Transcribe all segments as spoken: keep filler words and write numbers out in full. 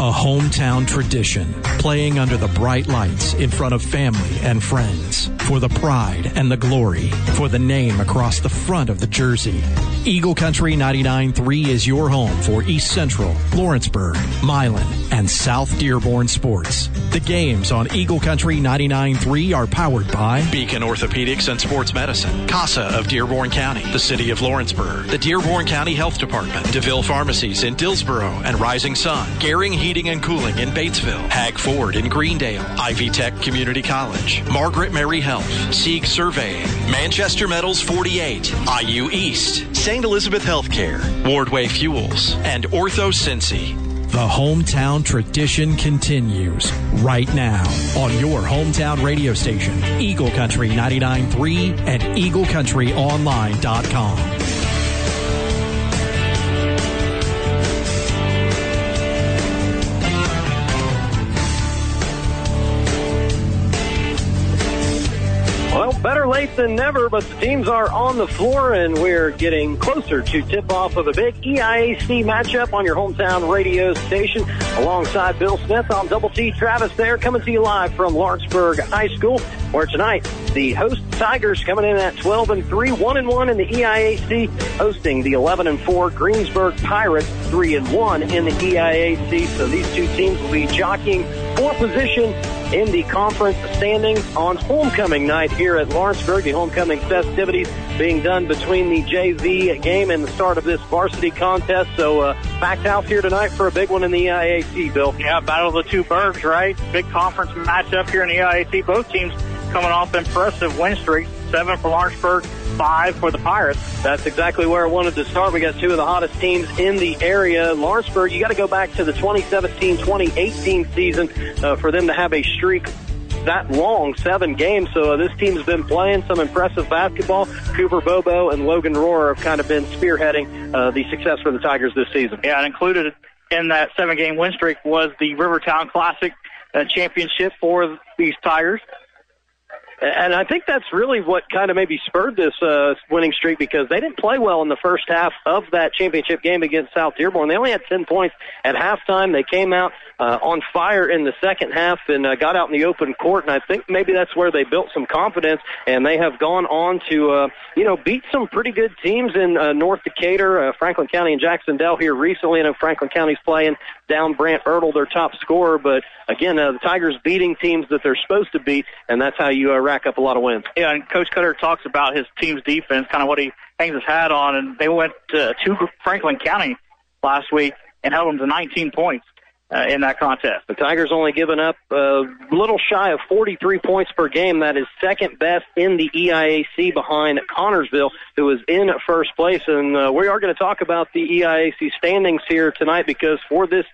A hometown tradition, playing under the bright lights in front of family and friends. For the pride and the glory, for the name across the front of the jersey. Eagle Country ninety-nine point three is your home for East Central, Lawrenceburg, Milan, and South Dearborn sports. The games on Eagle Country ninety-nine point three are powered by Beacon Orthopedics and Sports Medicine, CASA of Dearborn County, the City of Lawrenceburg, the Dearborn County Health Department, DeVille Pharmacies in Dillsboro and Rising Sun, Gehring Heating and Cooling in Batesville, Hag Ford in Greendale, Ivy Tech Community College, Margaret Mary Health, Sieg Surveying, Manchester Metals forty-eight, I U East, Saint Elizabeth Healthcare, Wardway Fuels, and Ortho Cincy. The hometown tradition continues right now on your hometown radio station, Eagle Country ninety-nine point three and Eagle Country Online dot com. Better late than never, but the teams are on the floor, and we're getting closer to tip-off of a big E I A C matchup on your hometown radio station. Alongside Bill Smith, I'm Double T Travis there, coming to you live from Lawrenceburg High School, where tonight the host Tigers coming in at twelve and three, one and one in the E I A C, hosting the eleven and four Greensburg Pirates, three and one in the E I A C. So these two teams will be jockeying for position in the conference standings on homecoming night here at Lawrenceburg. The homecoming festivities being done between the J V game and the start of this varsity contest. So uh, packed house here tonight for a big one in the E I A C, Bill. Yeah, battle of the two Bergs, right? Big conference matchup here in the E I A C. Both teams coming off impressive win streaks. Seven for Lawrenceburg, five for the Pirates. That's exactly where I wanted to start. We got two of the hottest teams in the area. Lawrenceburg, you got to go back to the twenty seventeen twenty eighteen season uh, for them to have a streak that long, seven games. So uh, this team's been playing some impressive basketball. Cooper Bobo and Logan Rohrer have kind of been spearheading uh, the success for the Tigers this season. Yeah, and included in that seven-game win streak was the Rivertown Classic uh, championship for these Tigers. And I think that's really what kind of maybe spurred this uh, winning streak, because they didn't play well in the first half of that championship game against South Dearborn. They only had ten points at halftime. They came out uh, on fire in the second half and uh, got out in the open court, and I think maybe that's where they built some confidence, and they have gone on to, uh, you know, beat some pretty good teams in uh, North Decatur, uh, Franklin County, and Jacksonville here recently. I know Franklin County's playing down Brant Ertl, their top scorer, but again, uh, the Tigers beating teams that they're supposed to beat, and that's how you uh, rack up a lot of wins. Yeah, and Coach Cutter talks about his team's defense, kind of what he hangs his hat on, and they went uh, to Franklin County last week and held them to nineteen points uh, in that contest. The Tigers only given up a uh, little shy of forty-three points per game. That is second best in the E I A C behind Connorsville, who is in first place, and uh, we are going to talk about the E I A C standings here tonight, because for this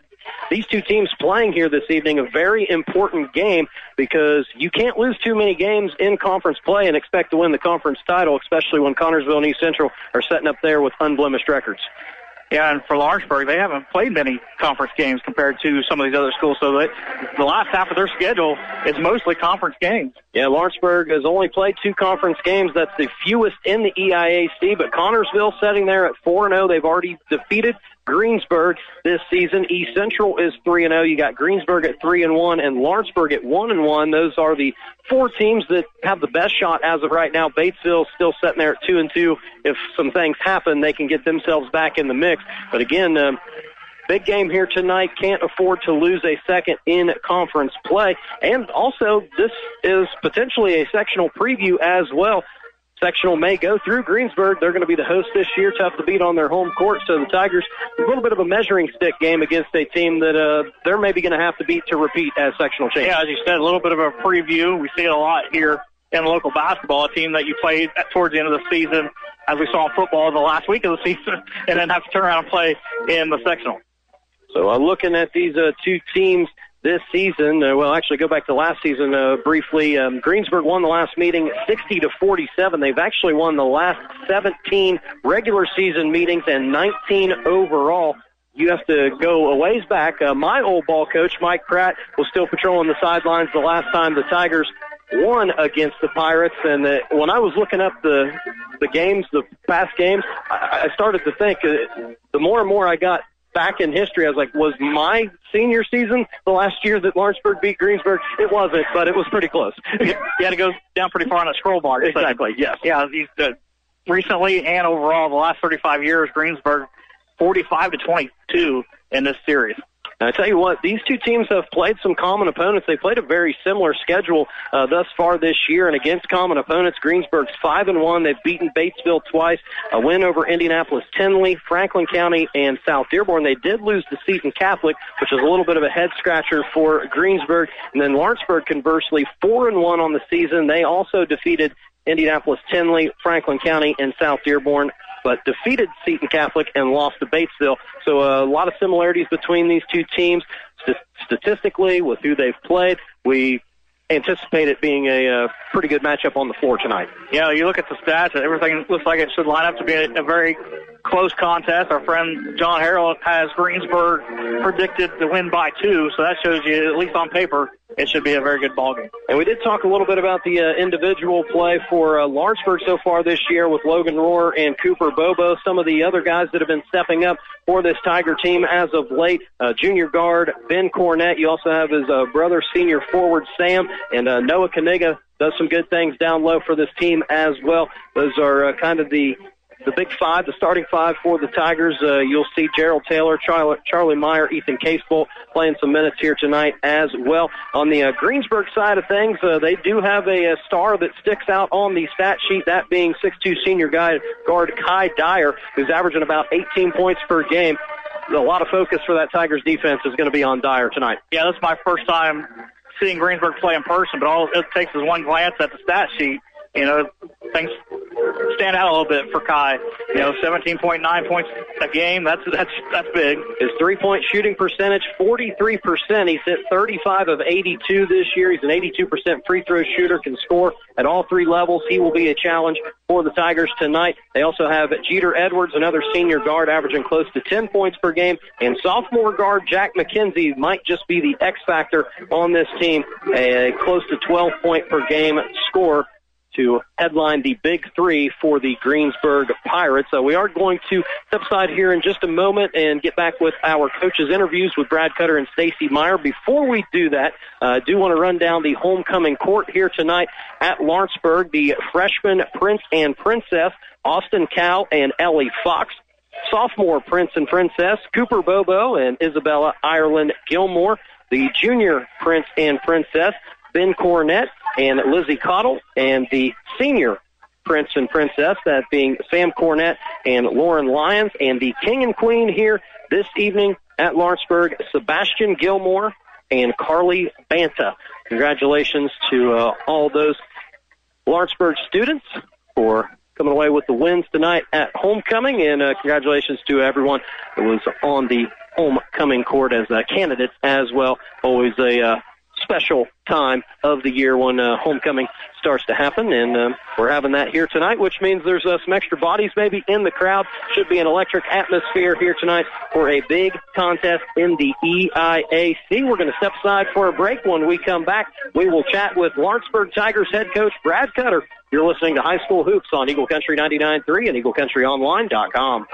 These two teams playing here this evening, a very important game, because you can't lose too many games in conference play and expect to win the conference title, especially when Connorsville and East Central are setting up there with unblemished records. Yeah, and for Lawrenceburg, they haven't played many conference games compared to some of these other schools, so that the last half of their schedule is mostly conference games. Yeah, Lawrenceburg has only played two conference games. That's the fewest in the E I A C, but Connorsville sitting there at four and oh. They've already defeated Greensburg this season. East Central is three and oh. You got Greensburg at three and one and Lawrenceburg at one and one. Those are the four teams that have the best shot as of right now. Batesville still sitting there at two and two. If some things happen, they can get themselves back in the mix. But again, um, big game here tonight. Can't afford to lose a second in conference play. And also, this is potentially a sectional preview as well. Sectional may go through Greensburg. They're going to be the host this year, tough to beat on their home court. So the Tigers, a little bit of a measuring stick game against a team that uh, they're maybe going to have to beat to repeat as sectional champions. Yeah, as you said, a little bit of a preview. We see it a lot here in local basketball, a team that you played towards the end of the season, as we saw in football the last week of the season, and then have to turn around and play in the sectional. So I'm uh, looking at these uh, two teams this season, uh, well, actually go back to last season uh, briefly. Um, Greensburg won the last meeting sixty to forty-seven. They've actually won the last seventeen regular season meetings and nineteen overall. You have to go a ways back. Uh, my old ball coach, Mike Pratt, was still patrolling the sidelines the last time the Tigers won against the Pirates, and uh, when I was looking up the the games, the past games, I, I started to think uh, the more and more I got back in history. I was like, was my senior season the last year that Lawrenceburg beat Greensburg? It wasn't, but it was pretty close. You had to go down pretty far on a scroll bar. Exactly, so, yes. Yeah, these, uh, recently and overall, the last thirty-five years, Greensburg forty-five to twenty-two in this series. I tell you what, these two teams have played some common opponents. They played a very similar schedule uh, thus far this year, and against common opponents, Greensburg's five and one. They've beaten Batesville twice, a win over Indianapolis, Tinley, Franklin County, and South Dearborn. They did lose to Seton Catholic, which is a little bit of a head-scratcher for Greensburg. And then Lawrenceburg, conversely, four and one on the season. They also defeated Indianapolis, Tinley, Franklin County, and South Dearborn, but defeated Seton Catholic and lost to Batesville. So a lot of similarities between these two teams st- statistically with who they've played. We anticipate it being a, a pretty good matchup on the floor tonight. Yeah, you look at the stats, and everything looks like it should line up to be a, a very close contest. Our friend John Harrell has Greensburg predicted to win by two, so that shows you, at least on paper, it should be a very good ball game. And we did talk a little bit about the uh, individual play for uh, Lawrenceburg so far this year with Logan Rohrer and Cooper Bobo, some of the other guys that have been stepping up for this Tiger team as of late. Uh, junior guard Ben Cornett. You also have his uh, brother, senior forward Sam, and uh, Noah Kaniga does some good things down low for this team as well. Those are uh, kind of the The big five, the starting five for the Tigers. Uh, you'll see Gerald Taylor, Charlie, Charlie Meyer, Ethan Casebolt playing some minutes here tonight as well. On the uh, Greensburg side of things, uh, they do have a, a star that sticks out on the stat sheet, that being six two senior guy, guard Kai Dyer, who's averaging about eighteen points per game. A lot of focus for that Tigers defense is going to be on Dyer tonight. Yeah, that's my first time seeing Greensburg play in person, but all it takes is one glance at the stat sheet. You know, things stand out a little bit for Kai. You know, seventeen point nine points a game, that's that's that's big. His three-point shooting percentage, forty-three percent. He's hit thirty-five of eighty-two this year. He's an eighty-two percent free throw shooter, can score at all three levels. He will be a challenge for the Tigers tonight. They also have Jeter Edwards, another senior guard, averaging close to ten points per game. And sophomore guard Jack McKenzie might just be the X factor on this team, a close to twelve point per game scorer to headline the big three for the Greensburg Pirates. So we are going to step aside here in just a moment and get back with our coaches' interviews with Brad Cutter and Stacey Meyer. Before we do that, I uh, do want to run down the homecoming court here tonight at Lawrenceburg. The freshman Prince and Princess, Austin Cowell and Ellie Fox. Sophomore Prince and Princess, Cooper Bobo and Isabella Ireland Gilmore. The junior Prince and Princess, Ben Cornett and Lizzie Cottle, and the senior Prince and Princess, that being Sam Cornett and Lauren Lyons, and the king and queen here this evening at Lawrenceburg, Sebastian Gilmore and Carly Banta. Congratulations to uh, all those Lawrenceburg students for coming away with the wins tonight at homecoming, and uh, congratulations to everyone that was on the homecoming court as uh, candidates as well. Always a uh, special time of the year when uh, homecoming starts to happen, and um, we're having that here tonight, which means there's uh, some extra bodies maybe in the crowd. Should be an electric atmosphere here tonight for a big contest in the E I A C. We're going to step aside for a break. When we come back, we will chat with Lawrenceburg Tigers head coach Brad Cutter. You're listening to High School Hoops on Eagle Country ninety-nine point three and Eagle Country Online dot com.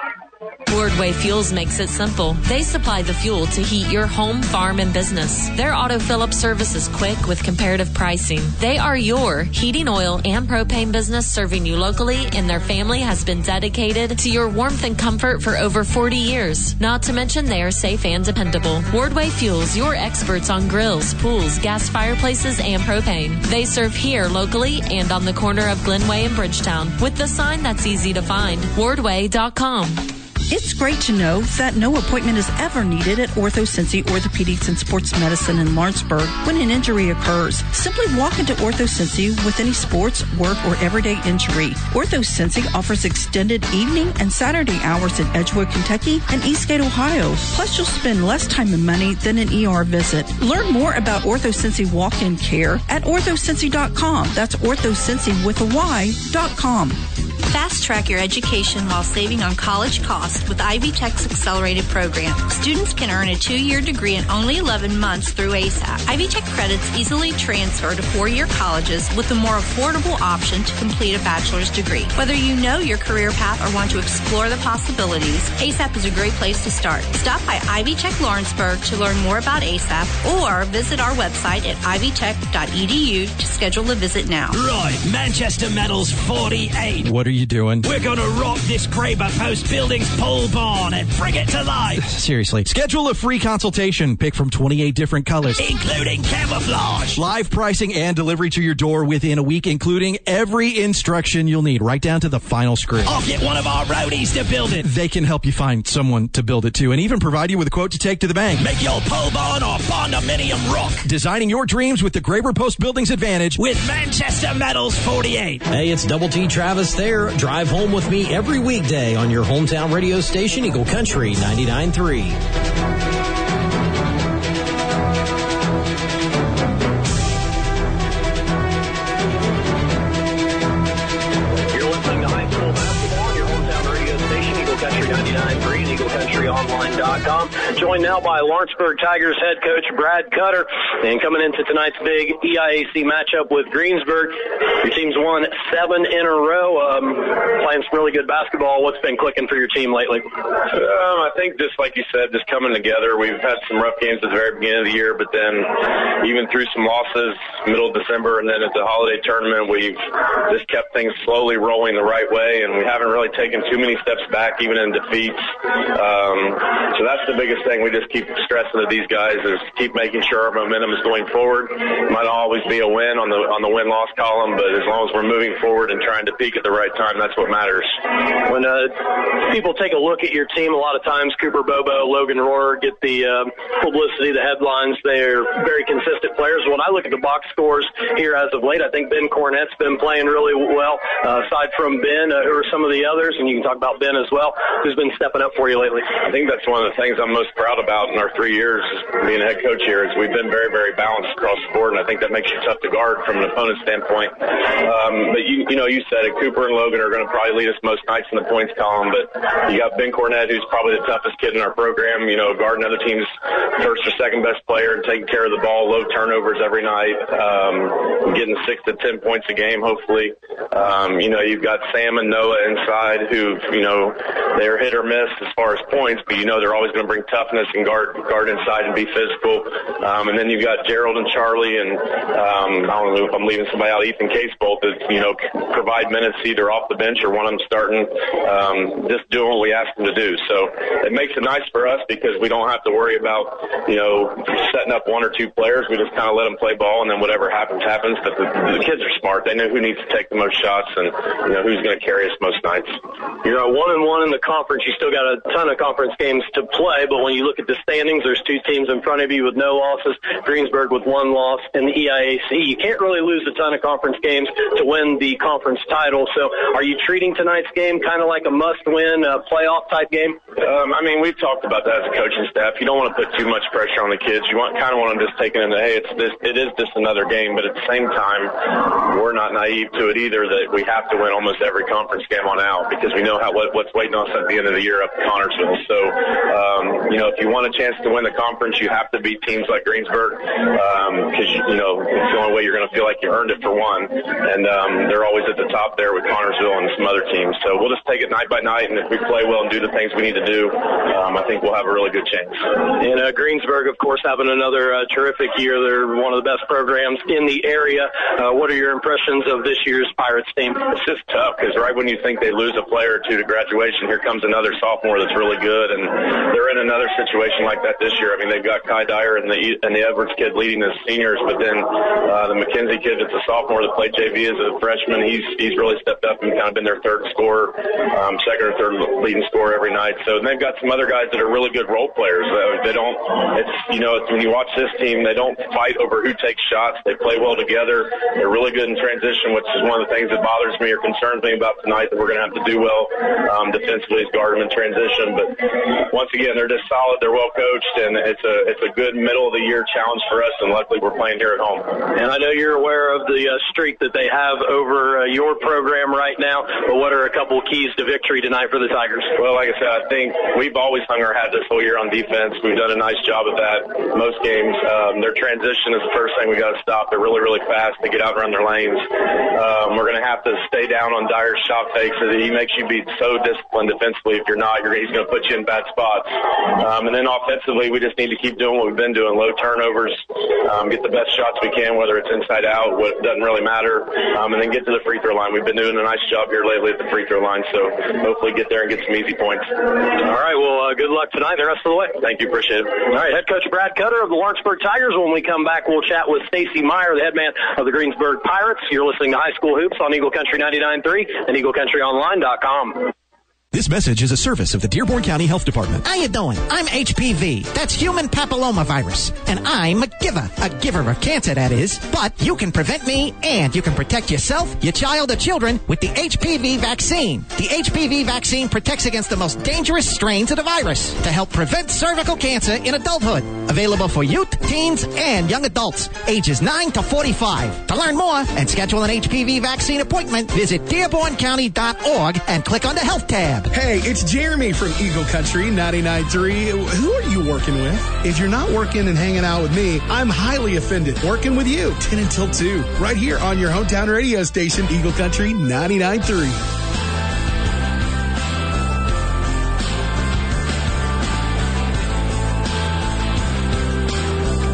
Wardway Fuels makes it simple. They supply the fuel to heat your home, farm, and business. Their auto fill-up service is quick with comparative pricing. They are your heating oil and propane business, serving you locally, and their family has been dedicated to your warmth and comfort for over forty years. Not to mention they are safe and dependable. Wardway Fuels, your experts on grills, pools, gas fireplaces, and propane. They serve here locally and on the corner of Glenway and Bridgetown with the sign that's easy to find, wardway dot com. It's great to know that no appointment is ever needed at OrthoCincy Orthopedics and Sports Medicine in Lawrenceburg when an injury occurs. Simply walk into OrthoCincy with any sports, work, or everyday injury. OrthoCincy offers extended evening and Saturday hours in Edgewood, Kentucky and Eastgate, Ohio. Plus, you'll spend less time and money than an E R visit. Learn more about OrthoCincy walk-in care at ortho cincy dot com. That's ortho cincy with a Y dot com. Fast track your education while saving on college costs with Ivy Tech's accelerated program. Students can earn a two-year degree in only eleven months through A S A P. Ivy Tech credits easily transfer to four-year colleges with a more affordable option to complete a bachelor's degree. Whether you know your career path or want to explore the possibilities, A S A P is a great place to start. Stop by Ivy Tech Lawrenceburg to learn more about A S A P or visit our website at ivy tech dot e d u to schedule a visit now. Right, Manchester Metals forty-eight. What are you doing? We're going to rock this Graber Post Buildings pole barn and bring it to life. Seriously. Schedule a free consultation. Pick from twenty-eight different colors, including camouflage. Live pricing and delivery to your door within a week, including every instruction you'll need, right down to the final script. I'll get one of our roadies to build it. They can help you find someone to build it to and even provide you with a quote to take to the bank. Make your pole barn or barndominium rock. Designing your dreams with the Graber Post Buildings Advantage with Manchester Metals forty-eight. Hey, it's Double T Travis there. Drive home with me every weekday on your hometown radio station, Eagle Country ninety-nine point three. Eagle Country Online dot com. Joined now by Lawrenceburg Tigers head coach Brad Cutter. And coming into tonight's big E I A C matchup with Greensburg, your team's won seven in a row. Um, playing some really good basketball. What's been clicking for your team lately? Um, I think just like you said, just coming together. We've had some rough games at the very beginning of the year, but then even through some losses middle of December and then at the holiday tournament, we've just kept things slowly rolling the right way, and we haven't really taken too many steps back, even in defeats. Um, so that's the biggest thing. We just keep stressing to these guys is keep making sure our momentum is going forward. Might always be a win on the on the win-loss column, but as long as we're moving forward and trying to peak at the right time, that's what matters. When uh, people take a look at your team, a lot of times Cooper Bobo, Logan Rohrer get the um, publicity, the headlines. They're very consistent players. When I look at the box scores here as of late, I think Ben Cornett's been playing really well. Uh, aside from Ben, uh, who are some of the others, and you can talk about Ben as well, who's been stepping up for you lately. I think that's one of the things I'm most proud about in our three years being a head coach here is we've been very, very balanced across the board, and I think that makes you tough to guard from an opponent's standpoint. Um, but, you, you know, you said it. Cooper and Logan are going to probably lead us most nights in the points column, but you got Ben Cornett, who's probably the toughest kid in our program, you know, guarding other teams' first or second best player and taking care of the ball, low turnovers every night, um, getting six to ten points a game, hopefully. Um, you know, you've got Sam and Noah inside who, you know, they're hit or miss as far as points, but you know they're always going to bring toughness and guard guard inside and be physical. Um, and then you've got Gerald and Charlie and um, I don't know if I'm leaving somebody out, Ethan Case both that, you know, provide minutes either off the bench or one of them starting, um, just doing what we ask them to do. So it makes it nice for us because we don't have to worry about, you know, setting up one or two players. We just kind of let them play ball and then whatever happens, happens. But the, the kids are smart. They know who needs to take the most shots and, you know, who's going to carry us most nights. You know, one and one in the conference, you still got a ton of conference games to play, but when you look at the standings, there's two teams in front of you with no losses, Greensburg with one loss, and the E I A C. You can't really lose a ton of conference games to win the conference title, so are you treating tonight's game kind of like a must-win, uh, playoff-type game? Um, I mean, we've talked about that as a coaching staff. You don't want to put too much pressure on the kids. You want kind of want them just taking into, hey, it's this, it is just another game, but at the same time, we're not naive to it either that we have to win almost every conference game on out because we know how what, what's waiting on us at the end of the year up in Connorsville. So, um, you know, if you want a chance to win the conference, you have to beat teams like Greensburg because, um, you know, it's the only way you're going to feel like you earned it for one. And um, they're always at the top there with Connorsville and some other teams. So we'll just take it night by night, and if we play well and do the things we need to do, um, I think we'll have a really good chance. And uh, Greensburg, of course, having another uh, terrific year. They're one of the best programs in the area. Uh, what are your impressions of this year's Pirates team? It's just tough because right when you think they lose a player or two to graduation, here comes another sophomore that's really good, and they're in another situation like that this year. I mean, they've got Kai Dyer and the and the Edwards kid leading as seniors, but then uh, the McKenzie kid that's a sophomore that played J V as a freshman, he's he's really stepped up and kind of been their third scorer, um, second or third leading scorer every night. So and they've got some other guys that are really good role players. Uh, they don't, it's you know, it's, when you watch this team, they don't fight over who takes shots. They play well together. They're really good in transition, which is one of the things that bothers me or concerns me about tonight that we're going to have to do well um, defensively is guard them in transition. But once again, they're just solid. They're well coached, and it's a it's a good middle of the year challenge for us, and luckily we're playing here at home. And I know you're aware of the uh, streak that they have over uh, your program right now, but what are a couple of keys to victory tonight for the Tigers? Well, like I said, I think we've always hung our hat this whole year on defense. We've done a nice job of that most games. Um, their transition is the first thing we got to stop. They're really, really fast. They get out and run their lanes. Um, we're going to have to stay down on Dyer's shot fakes. He makes you be so disciplined defensively. If you're not, you're, he's going to put you in bad spots. Um, and then offensively, we just need to keep doing what we've been doing, low turnovers, um, get the best shots we can, whether it's inside out, what doesn't really matter, um, and then get to the free throw line. We've been doing a nice job here lately at the free throw line, so hopefully get there and get some easy points. All right, well, uh, good luck tonight and the rest of the way. Thank you, appreciate it. All right, head coach Brad Cutter of the Lawrenceburg Tigers. When we come back, we'll chat with Stacey Meyer, the head man of the Greensburg Pirates. You're listening to High School Hoops on Eagle Country ninety-nine point three and Eagle Country Online dot com. This message is a service of the Dearborn County Health Department. How you doing? I'm H P V. That's human papillomavirus. And I'm a giver. A giver of cancer, that is. But you can prevent me, and you can protect yourself, your child, or children with the H P V vaccine. The H P V vaccine protects against the most dangerous strains of the virus to help prevent cervical cancer in adulthood. Available for youth, teens, and young adults ages nine to forty-five. To learn more and schedule an H P V vaccine appointment, visit dearborn county dot org and click on the Health tab. Hey, it's Jeremy from Eagle Country ninety-nine point three. Who are you working with? If you're not working and hanging out with me, I'm highly offended. Working with you, ten until two, right here on your hometown radio station, Eagle Country ninety-nine point three.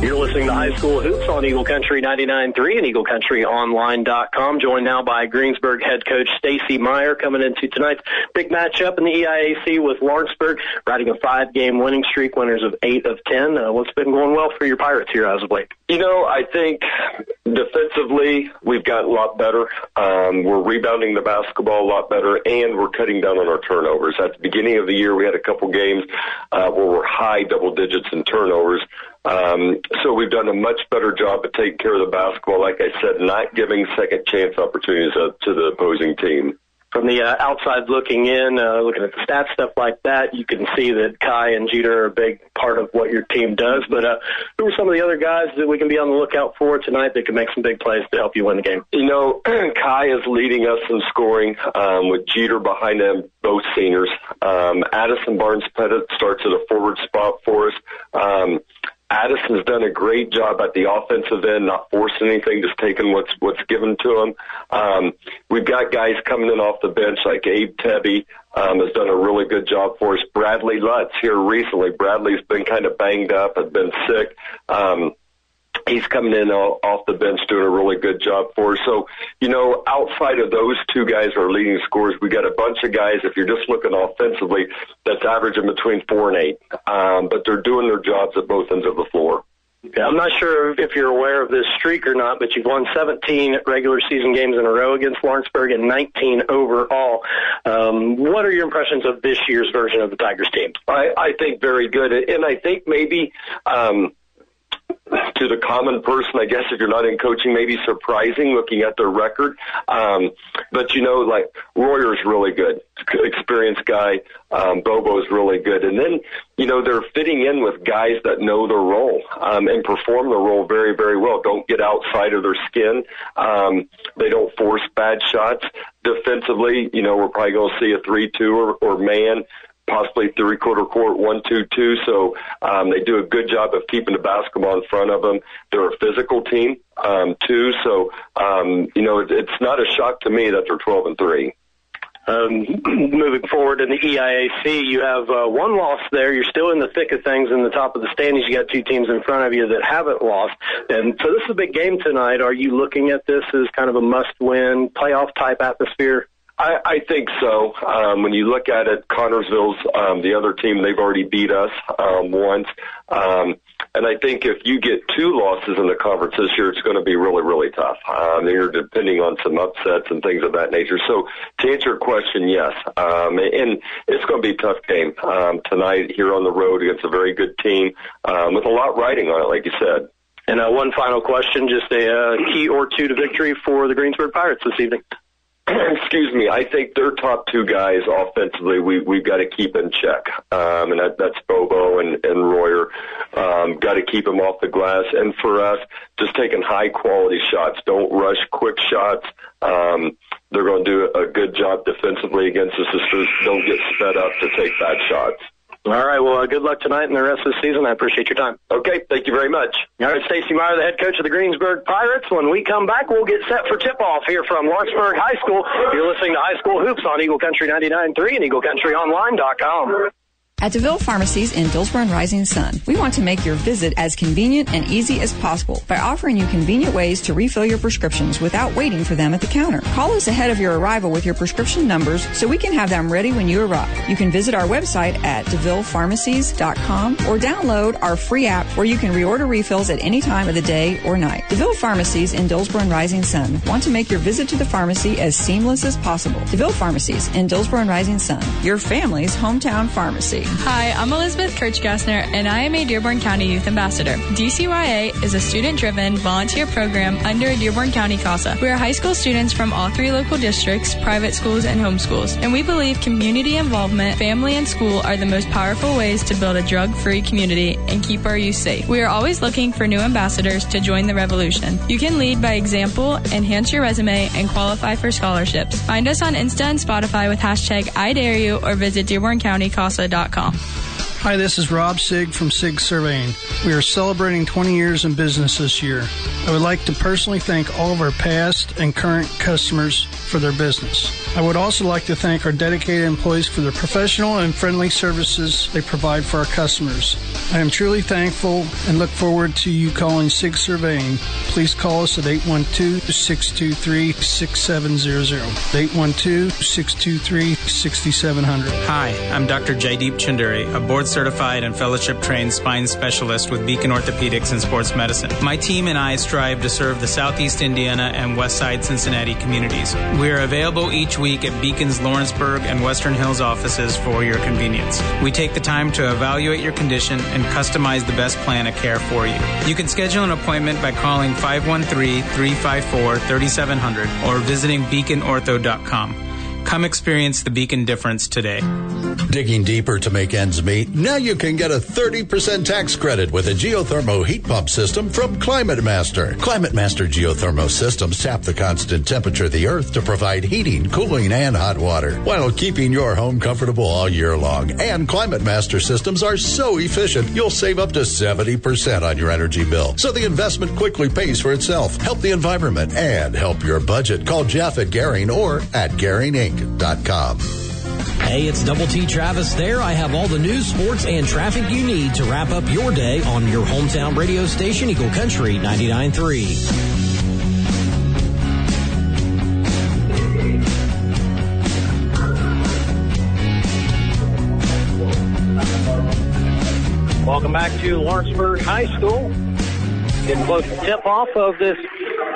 You're listening to High School Hoops on Eagle Country ninety-nine point three and Eagle Country Online dot com. Joined now by Greensburg head coach Stacey Meyer, coming into tonight's big matchup in the E I A C with Lawrenceburg, riding a five-game winning streak, winners of eight of ten. Uh, what's been going well for your Pirates here as of late? You know, I think defensively we've got a lot better. Um, we're rebounding the basketball a lot better, and we're cutting down on our turnovers. At the beginning of the year, we had a couple games uh, where we're high double digits in turnovers. Um, so we've done a much better job of taking care of the basketball, like I said, not giving second chance opportunities to the opposing team. From the uh, outside looking in, uh, looking at the stats, stuff like that, you can see that Kai and Jeter are a big part of what your team does. But uh, who are some of the other guys that we can be on the lookout for tonight that can make some big plays to help you win the game? You know, Kai is leading us in scoring um, with Jeter behind them, both seniors. Um, Addison Barnes-Pettit starts at a forward spot for us. Um, Addison's done a great job at the offensive end, not forcing anything, just taking what's what's given to him. Um, we've got guys coming in off the bench like Abe Tebby um, has done a really good job for us. Bradley Lutz here recently. Bradley's been kind of banged up, has been sick. Um, He's coming in off the bench doing a really good job for us. So, you know, outside of those two guys who are leading scorers, we got a bunch of guys, if you're just looking offensively, that's averaging between four and eight. Um, but they're doing their jobs at both ends of the floor. Yeah, I'm not sure if you're aware of this streak or not, but you've won seventeen regular season games in a row against Lawrenceburg and nineteen overall. Um, what are your impressions of this year's version of the Tigers team? I, I think very good. And I think maybe um, – to the common person, I guess, if you're not in coaching, maybe surprising looking at their record. Um, but, you know, like, Rohrer's really good, experienced guy. Um, Bobo's really good. And then, you know, they're fitting in with guys that know their role um, and perform their role very, very well. Don't get outside of their skin. Um, they don't force bad shots. Defensively, you know, we're probably going to see a three two or, or man, possibly three-quarter court, one two two. So um, they do a good job of keeping the basketball in front of them. They're a physical team, um, too. So, um, you know, it, it's not a shock to me that they're twelve and three. Um, moving forward in the E I A C, you have uh, one loss there. You're still in the thick of things in the top of the standings. You got two teams in front of you that haven't lost. And so this is a big game tonight. Are you looking at this as kind of a must-win, playoff-type atmosphere? I, I think so. Um, when you look at it, Connorsville's um, the other team. They've already beat us um, once. Um, and I think if you get two losses in the conference this year, it's going to be really, really tough. Um, you're depending on some upsets and things of that nature. So to answer your question, yes. Um, and it's going to be a tough game um, tonight here on the road against a very good team um, with a lot riding on it, like you said. And uh, one final question, just a uh, key or two to victory for the Greensburg Pirates this evening. excuse me, I think their top two guys offensively, we, we've got to keep in check. Um, and that, that's Bobo and, and Rohrer. Um, got to keep them off the glass. And for us, just taking high-quality shots. Don't rush quick shots. Um, they're going to do a good job defensively against us. Just don't get sped up to take bad shots. All right, well, uh, good luck tonight and the rest of the season. I appreciate your time. Okay, thank you very much. All right, Stacey Meyer, the head coach of the Greensburg Pirates. When we come back, we'll get set for tip-off here from Lawrenceburg High School. You're listening to High School Hoops on Eagle Country ninety-nine point three and Eagle Country Online dot com. At DeVille Pharmacies in Dillsboro and Rising Sun, we want to make your visit as convenient and easy as possible by offering you convenient ways to refill your prescriptions without waiting for them at the counter. Call us ahead of your arrival with your prescription numbers so we can have them ready when you arrive. You can visit our website at deville pharmacies dot com or download our free app where you can reorder refills at any time of the day or night. DeVille Pharmacies in Dillsboro and Rising Sun want to make your visit to the pharmacy as seamless as possible. DeVille Pharmacies in Dillsboro and Rising Sun, your family's hometown pharmacy. Hi, I'm Elizabeth Kirchgassner, and I am a Dearborn County Youth Ambassador. D C Y A is a student-driven volunteer program under a Dearborn County CASA. We are high school students from all three local districts, private schools, and home schools, and we believe community involvement, family, and school are the most powerful ways to build a drug-free community and keep our youth safe. We are always looking for new ambassadors to join the revolution. You can lead by example, enhance your resume, and qualify for scholarships. Find us on Insta and Spotify with hashtag IDareYou or visit Dearborn County CASA dot com. Hi, this is Rob Sieg from Sieg Surveying. We are celebrating twenty years in business this year. I would like to personally thank all of our past and current customers for their business. I would also like to thank our dedicated employees for their professional and friendly services they provide for our customers. I am truly thankful and look forward to you calling Sieg Surveying. Please call us at eight one two, six two three, six seven zero zero, eight one two, six two three, six seven zero zero. Hi, I'm Doctor Jaydeep Chinduri, a board-certified and fellowship-trained spine specialist with Beacon Orthopedics and Sports Medicine. My team and I strive to serve the Southeast Indiana and Westside Cincinnati communities. We are available each week at Beacon's Lawrenceburg and Western Hills offices for your convenience. We take the time to evaluate your condition and customize the best plan of care for you. You can schedule an appointment by calling five one three, three five four, three seven zero zero or visiting beacon ortho dot com. Come experience the Beacon difference today. Digging deeper to make ends meet? Now you can get a thirty percent tax credit with a geothermal heat pump system from Climate Master. Climate Master geothermal systems tap the constant temperature of the earth to provide heating, cooling, and hot water while keeping your home comfortable all year long. And Climate Master systems are so efficient, you'll save up to seventy percent on your energy bill. So the investment quickly pays for itself. Help the environment and help your budget. Call Jeff at Gehring or at Gehring Incorporated. Hey, it's Double T Travis there. I have all the news, sports, and traffic you need to wrap up your day on your hometown radio station, Eagle Country ninety-nine point three. Welcome back to Lawrenceburg High School. Getting close to tip-off of this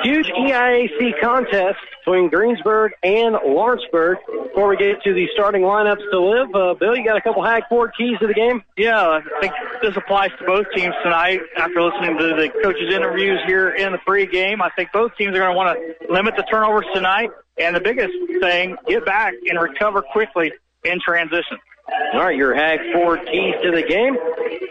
huge E I A C contest between Greensburg and Lawrenceburg. Before we get to the starting lineups to live, uh, Bill, you got a couple Hag Ford keys to the game? Yeah, I think this applies to both teams tonight. After listening to the coaches' interviews here in the pregame, I think both teams are going to want to limit the turnovers tonight. And the biggest thing, get back and recover quickly in transition. All right, your Hag Ford keys to the game.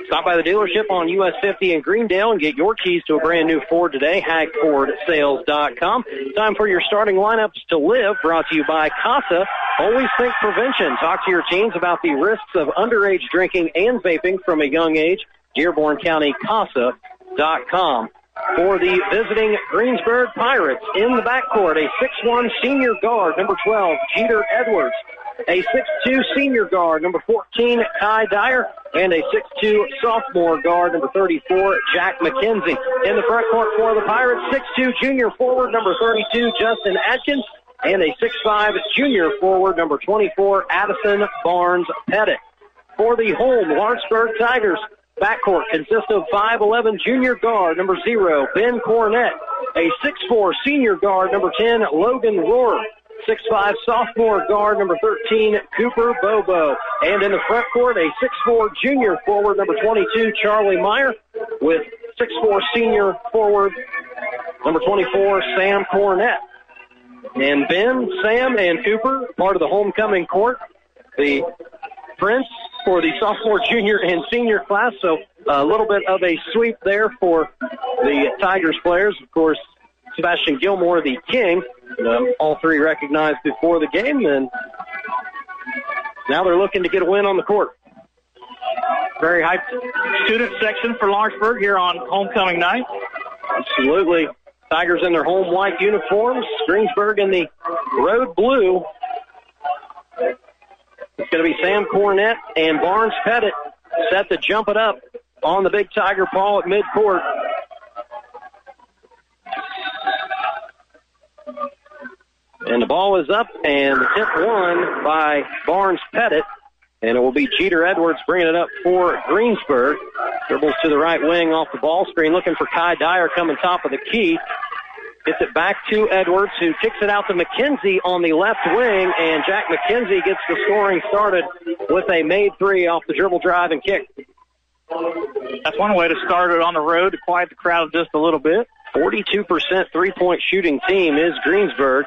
Stop by the dealership on U S fifty in Greendale and get your keys to a brand new Ford today, hag ford sales dot com. Time for your starting lineups to live, brought to you by CASA. Always think prevention. Talk to your teens about the risks of underage drinking and vaping from a young age. Dearborn County CASA dot com. For the visiting Greensburg Pirates, in the backcourt, a six one senior guard, number twelve, Jeter Edwards. A six two senior guard, number fourteen, Kai Dyer, and a six two sophomore guard, number thirty-four, Jack McKenzie. In the front court for the Pirates, six two junior forward, number thirty-two, Justin Atkins, and a six five junior forward, number twenty-four, Addison Barnes-Pettit. For the home Lawrenceburg Tigers, backcourt consists of five eleven junior guard, number zero, Ben Cornett, a six four senior guard, number ten, Logan Rohrer, six five sophomore guard, number thirteen, Cooper Bobo. And in the front court, a six four junior forward, number twenty-two, Charlie Meyer, with six four senior forward, number twenty-four, Sam Cornett. And Ben, Sam, and Cooper, part of the homecoming court, the prince for the sophomore, junior, and senior class. So a little bit of a sweep there for the Tigers players. Of course, Sebastian Gilmore, the king, um, all three recognized before the game. And now they're looking to get a win on the court. Very hyped student section for Lawrenceburg here on homecoming night. Absolutely. Tigers in their home white uniforms. Greensburg in the road blue. It's going to be Sam Cornett and Barnes-Pettit set to jump it up on the big Tiger ball at midcourt. And the ball is up and the tip won by Barnes-Pettit. And it will be Jeter Edwards bringing it up for Greensburg. Dribbles to the right wing off the ball screen, looking for Kai Dyer coming top of the key. Gets it back to Edwards, who kicks it out to McKenzie on the left wing, and Jack McKenzie gets the scoring started with a made three off the dribble drive and kick. That's one way to start it on the road to quiet the crowd just a little bit. forty-two percent three-point shooting team is Greensburg.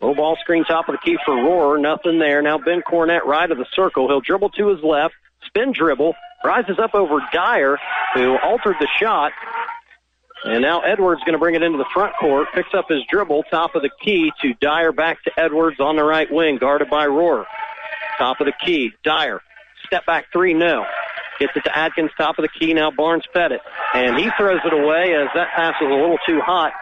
Low ball screen top of the key for Rohrer. Nothing there. Now Ben Cornett right of the circle. He'll dribble to his left. Spin dribble. Rises up over Dyer, who altered the shot. And now Edwards going to bring it into the front court. Picks up his dribble. Top of the key to Dyer. Back to Edwards on the right wing. Guarded by Rohrer. Top of the key. Dyer. Step back three. No. Gets it to Atkins. Top of the key. Now Barnes-Pettit. And he throws it away as that pass was a little too hot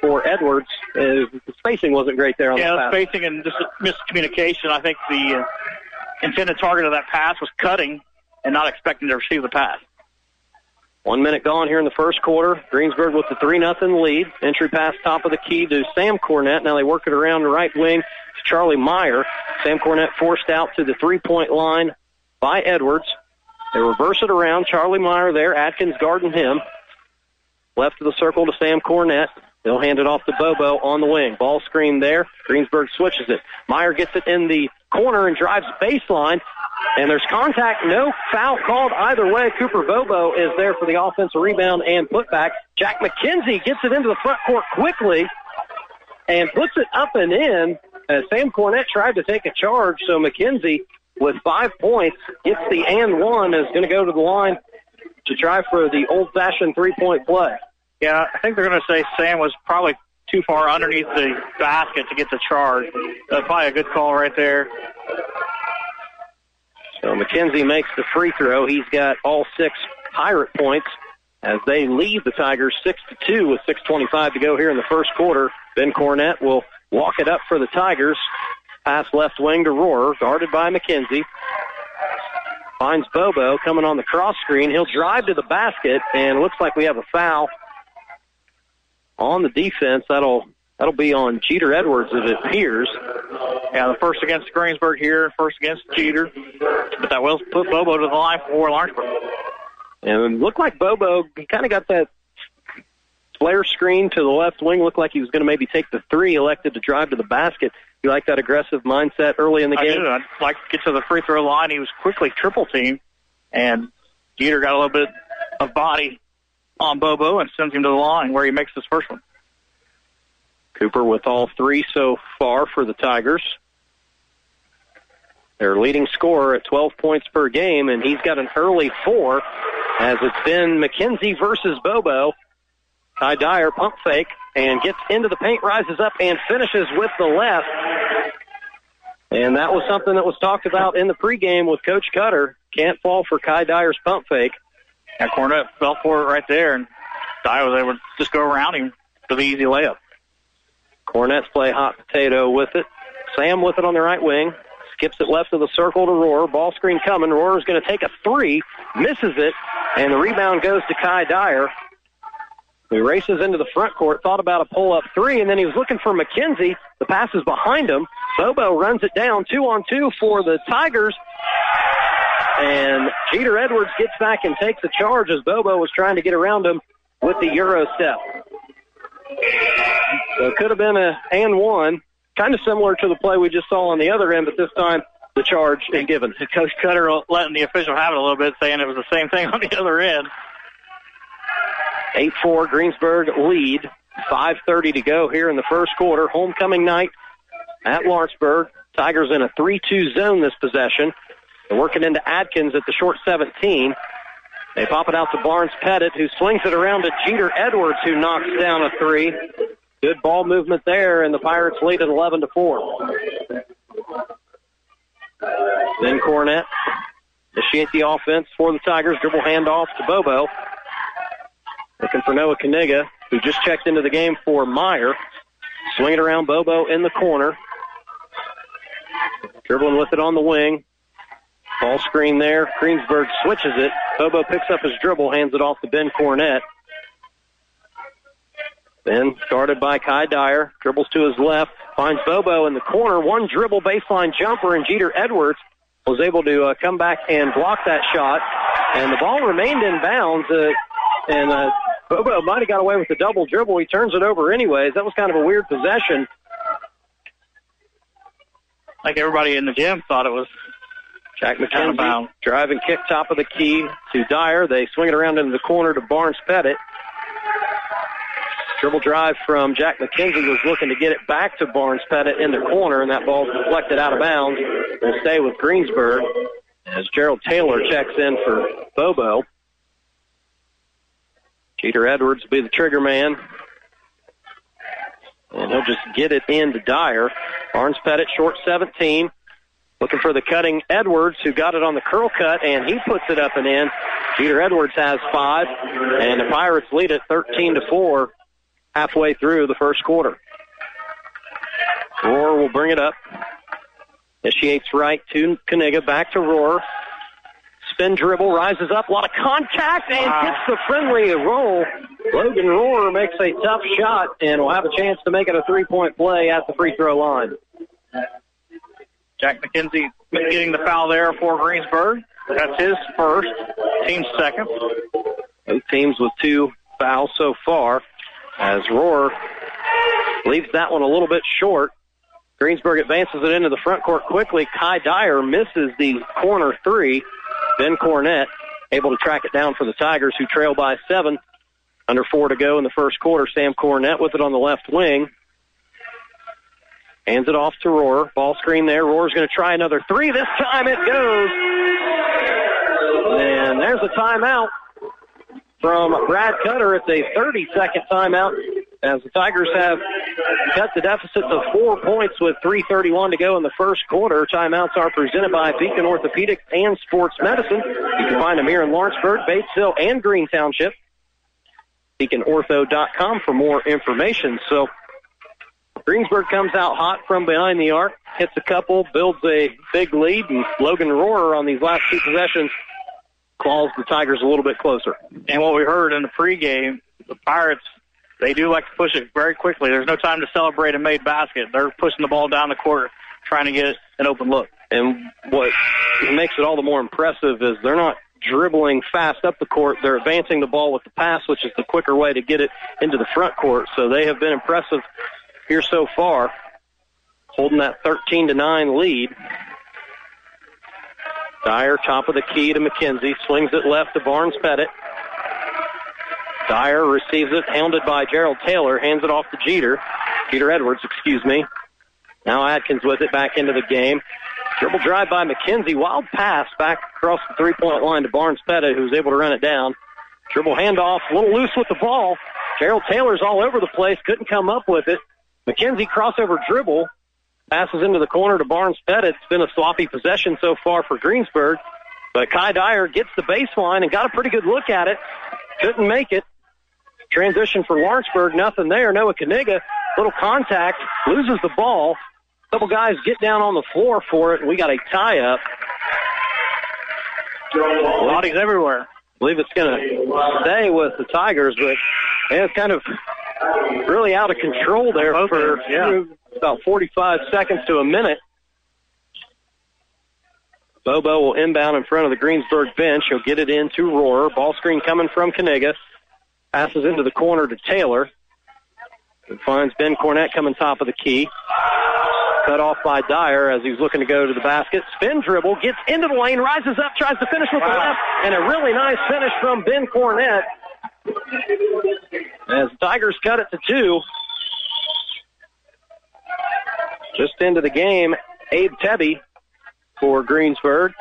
for Edwards. Uh, the spacing wasn't great there on yeah, the pass. Yeah, spacing and just miscommunication. I think the uh, intended target of that pass was cutting and not expecting to receive the pass. One minute gone here in the first quarter. Greensburg with the three nothing lead. Entry pass top of the key to Sam Cornett. Now they work it around the right wing to Charlie Meyer. Sam Cornett forced out to the three-point line by Edwards. They reverse it around. Charlie Meyer there. Atkins guarding him. Left of the circle to Sam Cornett. They'll hand it off to Bobo on the wing. Ball screen there. Greensburg switches it. Meyer gets it in the corner and drives baseline. And there's contact. No foul called either way. Cooper Bobo is there for the offensive rebound and putback. Jack McKenzie gets it into the front court quickly and puts it up and in. Uh, Sam Cornett tried to take a charge, so McKenzie, with five points, gets the and one, is going to go to the line to try for the old-fashioned three-point play. Yeah, I think they're going to say Sam was probably too far underneath the basket to get the charge. That's probably a good call right there. So McKenzie makes the free throw. He's got all six Pirate points as they lead the Tigers six to two with six twenty-five to go here in the first quarter. Ben Cornett will walk it up for the Tigers. Pass left wing to Rohrer, guarded by McKenzie. Finds Bobo coming on the cross screen. He'll drive to the basket, and it looks like we have a foul on the defense. That'll that'll be on Jeter Edwards, as it appears. Yeah, the first against Greensburg here, first against Jeter. But that will put Bobo to the line for Lawrenceburg. And it looked like Bobo, he kind of got that flare screen to the left wing. Looked like he was going to maybe take the three, elected to drive to the basket. You like that aggressive mindset early in the I game? I do. I'd like to get to the free throw line. He was quickly triple-teamed, and Jeter got a little bit of body on Bobo and sends him to the line where he makes his first one. Cooper with all three so far for the Tigers. Their leading scorer at twelve points per game, and he's got an early four as it's been McKenzie versus Bobo. Kai Dyer pump fake and gets into the paint, rises up, and finishes with the left. And that was something that was talked about in the pregame with Coach Cutter. Can't fall for Kai Dyer's pump fake. That Cornett fell for it right there, and Dyer was able to just go around him for the easy layup. Cornett's play hot potato with it. Sam with it on the right wing. Skips it left of the circle to Rohrer. Ball screen coming. Rohrer's going to take a three. Misses it, and the rebound goes to Kai Dyer, who races into the front court. Thought about a pull-up three, and then he was looking for McKenzie. The pass is behind him. Bobo runs it down. Two-on-two for the Tigers. And Jeter Edwards gets back and takes the charge as Bobo was trying to get around him with the Euro step. So it could have been a and one, kind of similar to the play we just saw on the other end, but this time the charge is given. Coach Cutter letting the official have it a little bit, saying it was the same thing on the other end. eight four Greensburg lead. five thirty to go here in the first quarter. Homecoming night at Lawrenceburg. Tigers in a three two zone this possession. They're working into Atkins at the short seventeen. They pop it out to Barnes-Pettit, who swings it around to Jeter Edwards, who knocks down a three. Good ball movement there, and the Pirates lead at eleven to four. Ben Cornett initiates the offense for the Tigers. Dribble handoff to Bobo. Looking for Noah Kaniga, who just checked into the game for Meyer. Swing it around, Bobo in the corner. Dribbling with it on the wing. Ball screen there. Greensburg switches it. Bobo picks up his dribble, hands it off to Ben Cornett. Ben, guarded by Kai Dyer, dribbles to his left, finds Bobo in the corner. One dribble baseline jumper, and Jeter Edwards was able to uh, come back and block that shot. And the ball remained in bounds, uh, and uh, Bobo might have got away with the double dribble. He turns it over anyways. That was kind of a weird possession. Like everybody in the gym thought it was. Jack McKenzie, drive and kick top of the key to Dyer. They swing it around into the corner to Barnes-Pettit. Dribble drive from Jack McKenzie was looking to get it back to Barnes-Pettit in the corner, and that ball deflected out of bounds. We'll stay with Greensburg as Gerald Taylor checks in for Bobo. Jeter Edwards will be the trigger man. And he'll just get it in to Dyer. Barnes-Pettit, short seventeen. Looking for the cutting Edwards, who got it on the curl cut, and he puts it up and in. Jeter Edwards has five, and the Pirates lead it thirteen to four halfway through the first quarter. Rohrer will bring it up. Initiates right to Kaniga, back to Rohrer. Spin dribble, rises up, a lot of contact, and wow. Gets the friendly roll. Logan Rohrer makes a tough shot, and will have a chance to make it a three-point play at the free throw line. Jack McKenzie getting the foul there for Greensburg. That's his first, team's second. Both teams with two fouls so far as Rohrer leaves that one a little bit short. Greensburg advances it into the front court quickly. Kai Dyer misses the corner three. Ben Cornett able to track it down for the Tigers, who trail by seven. Under four to go in the first quarter. Sam Cornett with it on the left wing. Hands it off to Rohrer. Ball screen there. Rohrer's going to try another three. This time it goes. And there's a timeout from Brad Cutter. It's a thirty-second timeout as the Tigers have cut the deficit to four points with three thirty-one to go in the first quarter. Timeouts are presented by Beacon Orthopedics and Sports Medicine. You can find them here in Lawrenceburg, Batesville, and Green Township. Beacon Ortho dot com for more information. So, Greensburg comes out hot from behind the arc, hits a couple, builds a big lead, and Logan Rohrer on these last two possessions claws the Tigers a little bit closer. And what we heard in the pregame, the Pirates, they do like to push it very quickly. There's no time to celebrate a made basket. They're pushing the ball down the court, trying to get an open look. And what makes it all the more impressive is they're not dribbling fast up the court. They're advancing the ball with the pass, which is the quicker way to get it into the front court. So they have been impressive here so far, holding that thirteen to nine lead. Dyer, top of the key to McKenzie, swings it left to Barnes-Pettit. Dyer receives it, hounded by Gerald Taylor, hands it off to Jeter. Jeter Edwards, excuse me. Now Atkins with it back into the game. Dribble drive by McKenzie, wild pass back across the three-point line to Barnes-Pettit, who's able to run it down. Dribble handoff, a little loose with the ball. Gerald Taylor's all over the place, couldn't come up with it. McKenzie crossover dribble, passes into the corner to Barnes-Pettit. It's been a sloppy possession so far for Greensburg, but Kai Dyer gets the baseline and got a pretty good look at it. Couldn't make it. Transition for Lawrenceburg, nothing there. Noah Kaniga, little contact, loses the ball. A couple guys get down on the floor for it, and we got a tie-up. Bodies everywhere. I believe it's going to stay with the Tigers, but yeah, it's kind of really out of control there for yeah. about forty-five seconds to a minute. Bobo will inbound in front of the Greensburg bench. He'll get it into Rohrer. Ball screen coming from Kaniga. Passes into the corner to Taylor. And finds Ben Cornett coming top of the key. Cut off by Dyer as he's looking to go to the basket. Spin dribble, gets into the lane, rises up, tries to finish with wow. the left. And a really nice finish from Ben Cornett. as Tigers cut it to two. Just into the game, Abe Tebby for Greensburg.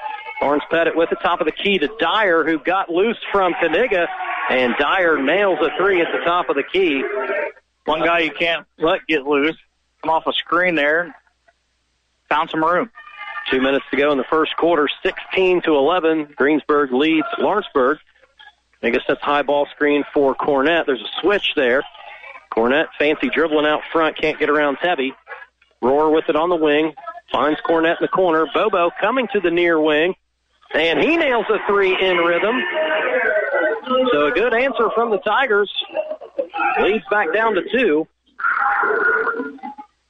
Barnes-Pettit with the top of the key to Dyer, who got loose from Kaniga, and Dyer nails a three at the top of the key. One guy you can't let get loose. Come off a screen there. Found some room. Two minutes to go in the first quarter, sixteen to eleven. Greensburg leads Lawrenceburg. I guess that's high ball screen for Cornett. There's a switch there. Cornett, fancy dribbling out front, can't get around Tebby. Rohrer with it on the wing. Finds Cornett in the corner. Bobo coming to the near wing. And he nails a three in rhythm. So a good answer from the Tigers. Leads back down to two.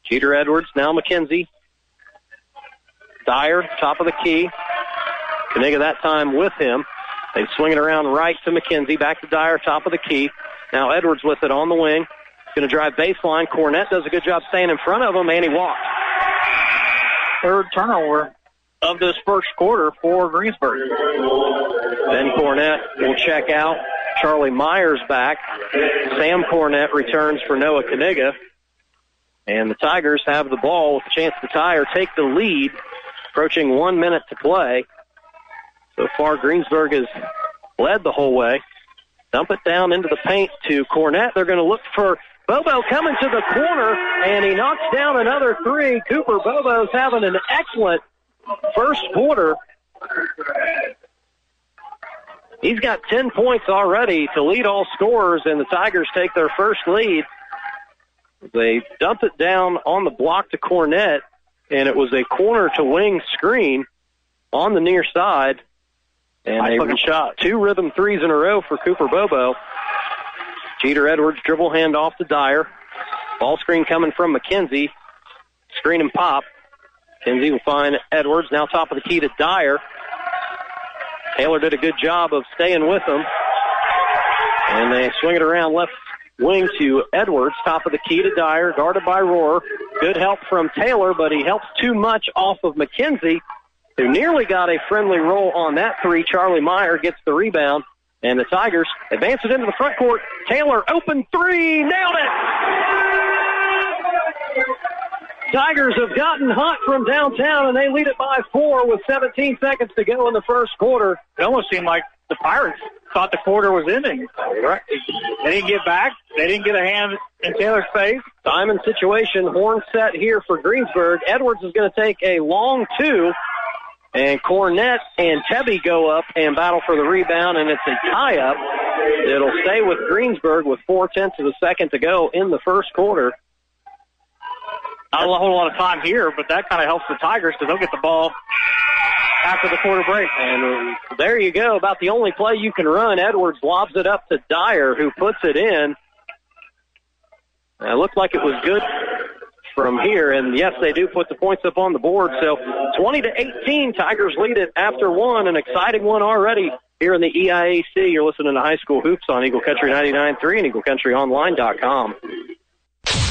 Jeter Edwards, now McKenzie. Dyer, top of the key. Kaniga that time with him. They swing it around right to McKenzie. Back to Dyer, top of the key. Now Edwards with it on the wing. Going to drive baseline. Cornett does a good job staying in front of him, and he walks. Third turnover of this first quarter for Greensburg. Ben Cornett will check out. Charlie Myers back. Sam Cornett returns for Noah Kaniga. And the Tigers have the ball with a chance to tie or take the lead. Approaching one minute to play. So far, Greensburg has led the whole way. Dump it down into the paint to Cornett. They're going to look for Bobo coming to the corner, and he knocks down another three. Cooper Bobo's having an excellent first quarter. He's got ten points already to lead all scorers, and the Tigers take their first lead. They dump it down on the block to Cornett, and it was a corner-to-wing screen on the near side. And I they shot two rhythm threes in a row for Cooper Bobo. Jeter Edwards dribble hand off to Dyer. Ball screen coming from McKenzie. Screen and pop. McKenzie will find Edwards. Now top of the key to Dyer. Taylor did a good job of staying with him. And they swing it around left wing to Edwards. Top of the key to Dyer. Guarded by Rohrer. Good help from Taylor, but he helps too much off of McKenzie, who nearly got a friendly roll on that three. Charlie Meyer gets the rebound, and the Tigers advance it into the front court. Taylor, open three, nailed it! Tigers have gotten hot from downtown, and they lead it by four with seventeen seconds to go in the first quarter. It almost seemed like the Pirates thought the quarter was ending. Right. They didn't get back. They didn't get a hand in Taylor's face. Diamond situation, horn set here for Greensburg. Edwards is going to take a long two. And Cornett and Tebby go up and battle for the rebound, and it's a tie-up. It'll stay with Greensburg with four-tenths of a second to go in the first quarter. Not a whole lot of time here, but that kind of helps the Tigers because they'll get the ball after the quarter break. And there you go, about the only play you can run. Edwards lobs it up to Dyer, who puts it in. It looked like it was good from here, and yes, they do put the points up on the board. So twenty to eighteen, Tigers lead it after one. An exciting one already here in the E I A C. You're listening to High School Hoops on Eagle Country ninety-nine point three and Eagle Country Online dot com.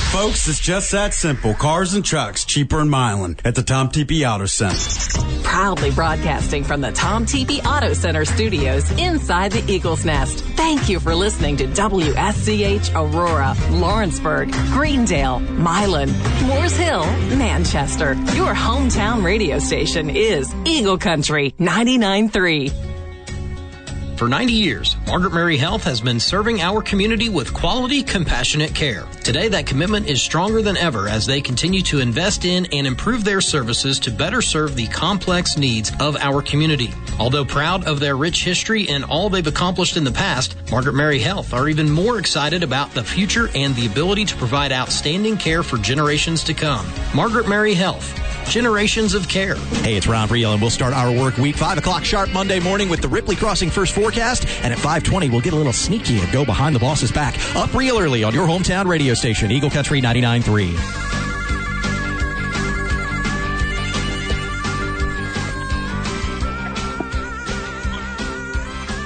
Folks, it's just that simple. Cars and trucks cheaper in Milan at the Tom Teepee Auto Center. Proudly broadcasting from the Tom Teepee Auto Center studios inside the Eagle's Nest. Thank you for listening to W S C H Aurora, Lawrenceburg, Greendale, Milan, Moores Hill, Manchester. Your hometown radio station is Eagle Country ninety-nine point three. For ninety years, Margaret Mary Health has been serving our community with quality, compassionate care. Today, that commitment is stronger than ever as they continue to invest in and improve their services to better serve the complex needs of our community. Although proud of their rich history and all they've accomplished in the past, Margaret Mary Health are even more excited about the future and the ability to provide outstanding care for generations to come. Margaret Mary Health, generations of care. Hey, it's Ron Briel, and we'll start our work week five o'clock sharp Monday morning with the Ripley Crossing First Four. Forecast, and at five twenty, we'll get a little sneaky and go behind the boss's back. Up real early on your hometown radio station, Eagle Country ninety-nine point three.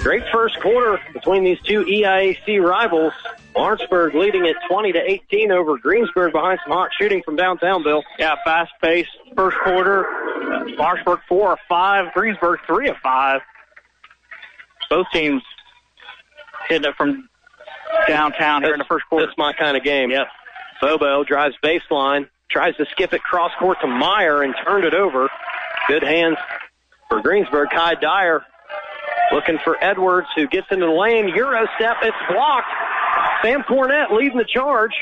Great first quarter between these two E I A C rivals. Lawrenceburg leading at twenty to eighteen over Greensburg behind some hot shooting from downtown, Bill. Yeah, fast-paced first quarter. Lawrenceburg four of five, Greensburg three of five. Both teams hitting it from downtown that's, here in the first quarter. That's my kind of game. Yep. Bobo drives baseline, tries to skip it cross court to Meyer and turned it over. Good hands for Greensburg. Kai Dyer looking for Edwards, who gets into the lane. Euro step. It's blocked. Sam Cornett leading the charge.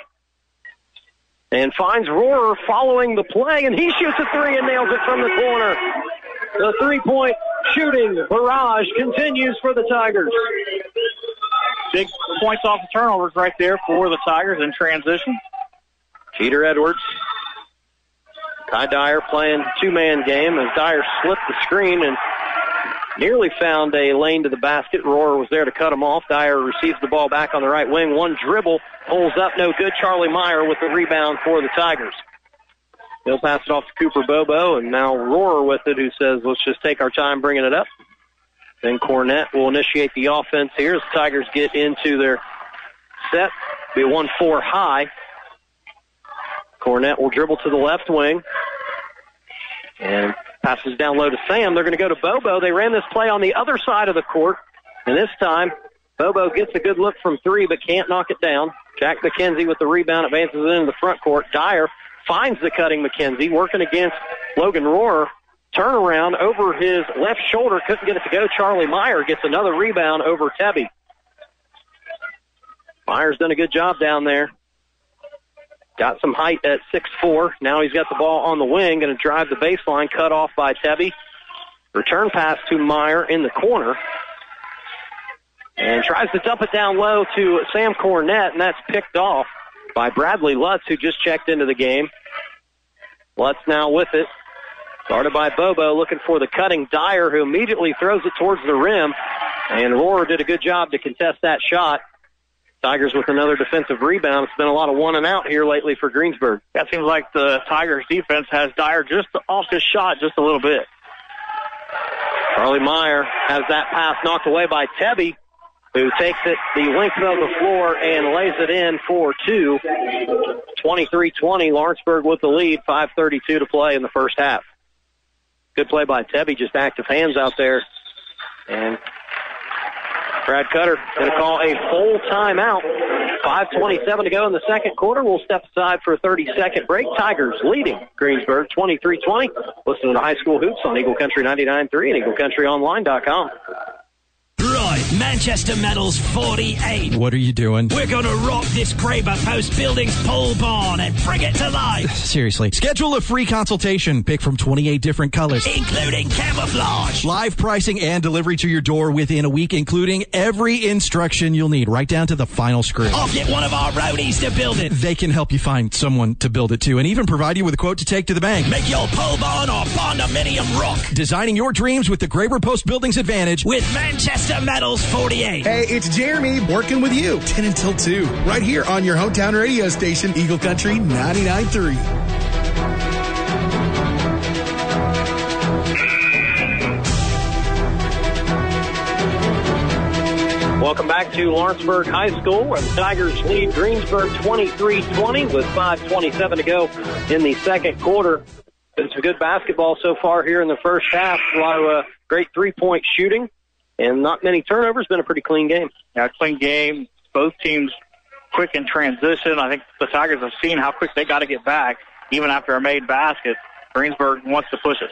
And finds Rohrer following the play, and he shoots a three and nails it from the corner. The three-point shooting barrage continues for the Tigers. Big points off the turnovers right there for the Tigers in transition. Jeter Edwards. Kai Dyer playing two-man game as Dyer slipped the screen and nearly found a lane to the basket. Rohrer was there to cut him off. Dyer receives the ball back on the right wing. One dribble, pulls up, no good. Charlie Meyer with the rebound for the Tigers. They'll pass it off to Cooper Bobo, and now Rohrer with it, who says, let's just take our time bringing it up. Then Cornett will initiate the offense here as the Tigers get into their set. Be one four high. Cornett will dribble to the left wing. And passes down low to Sam. They're going to go to Bobo. They ran this play on the other side of the court. And this time, Bobo gets a good look from three but can't knock it down. Jack McKenzie with the rebound advances into the front court. Dyer finds the cutting McKenzie, working against Logan Rohrer. Turnaround over his left shoulder. Couldn't get it to go. Charlie Meyer gets another rebound over Tebby. Meyer's done a good job down there. Got some height at six four. Now he's got the ball on the wing. Going to drive the baseline. Cut off by Tebby. Return pass to Meyer in the corner. And tries to dump it down low to Sam Cornett. And that's picked off by Bradley Lutz, who just checked into the game. Lutz now with it. Guarded by Bobo, looking for the cutting Dyer, who immediately throws it towards the rim. And Rohrer did a good job to contest that shot. Tigers with another defensive rebound. It's been a lot of one and out here lately for Greensburg. That seems like the Tigers defense has Dyer just off his shot just a little bit. Charlie Meyer has that pass knocked away by Tebby, who takes it the length of the floor and lays it in for two. twenty-three twenty, Lawrenceburg with the lead, five thirty-two to play in the first half. Good play by Tebby, just active hands out there. And Brad Cutter going to call a full timeout. five twenty-seven to go in the second quarter. We'll step aside for a thirty-second break. Tigers leading Greensburg twenty-three twenty. Listen to High School Hoops on Eagle Country ninety-nine point three and Eagle Country Online dot com. Manchester Metals forty-eight. What are you doing? We're going to rock this Graber Post Buildings pole barn and bring it to life. Seriously. Schedule a free consultation. Pick from twenty-eight different colors, including camouflage. Live pricing and delivery to your door within a week, including every instruction you'll need, right down to the final script. I'll get one of our roadies to build it. They can help you find someone to build it to and even provide you with a quote to take to the bank. Make your pole barn or barndominium rock. Designing your dreams with the Graber Post Buildings advantage with Manchester Metals forty-eight. Hey, it's Jeremy working with you ten until two right here on your hometown radio station, Eagle Country ninety-nine point three. Welcome back to Lawrenceburg High School, where the Tigers lead Greensburg twenty-three twenty with five twenty-seven to go in the second quarter. It's a good basketball so far here in the first half. A lot of uh, great three-point shooting. And not many turnovers. Been a pretty clean game. Yeah, clean game. Both teams quick in transition. I think the Tigers have seen how quick they got to get back, even after a made basket. Greensburg wants to push it.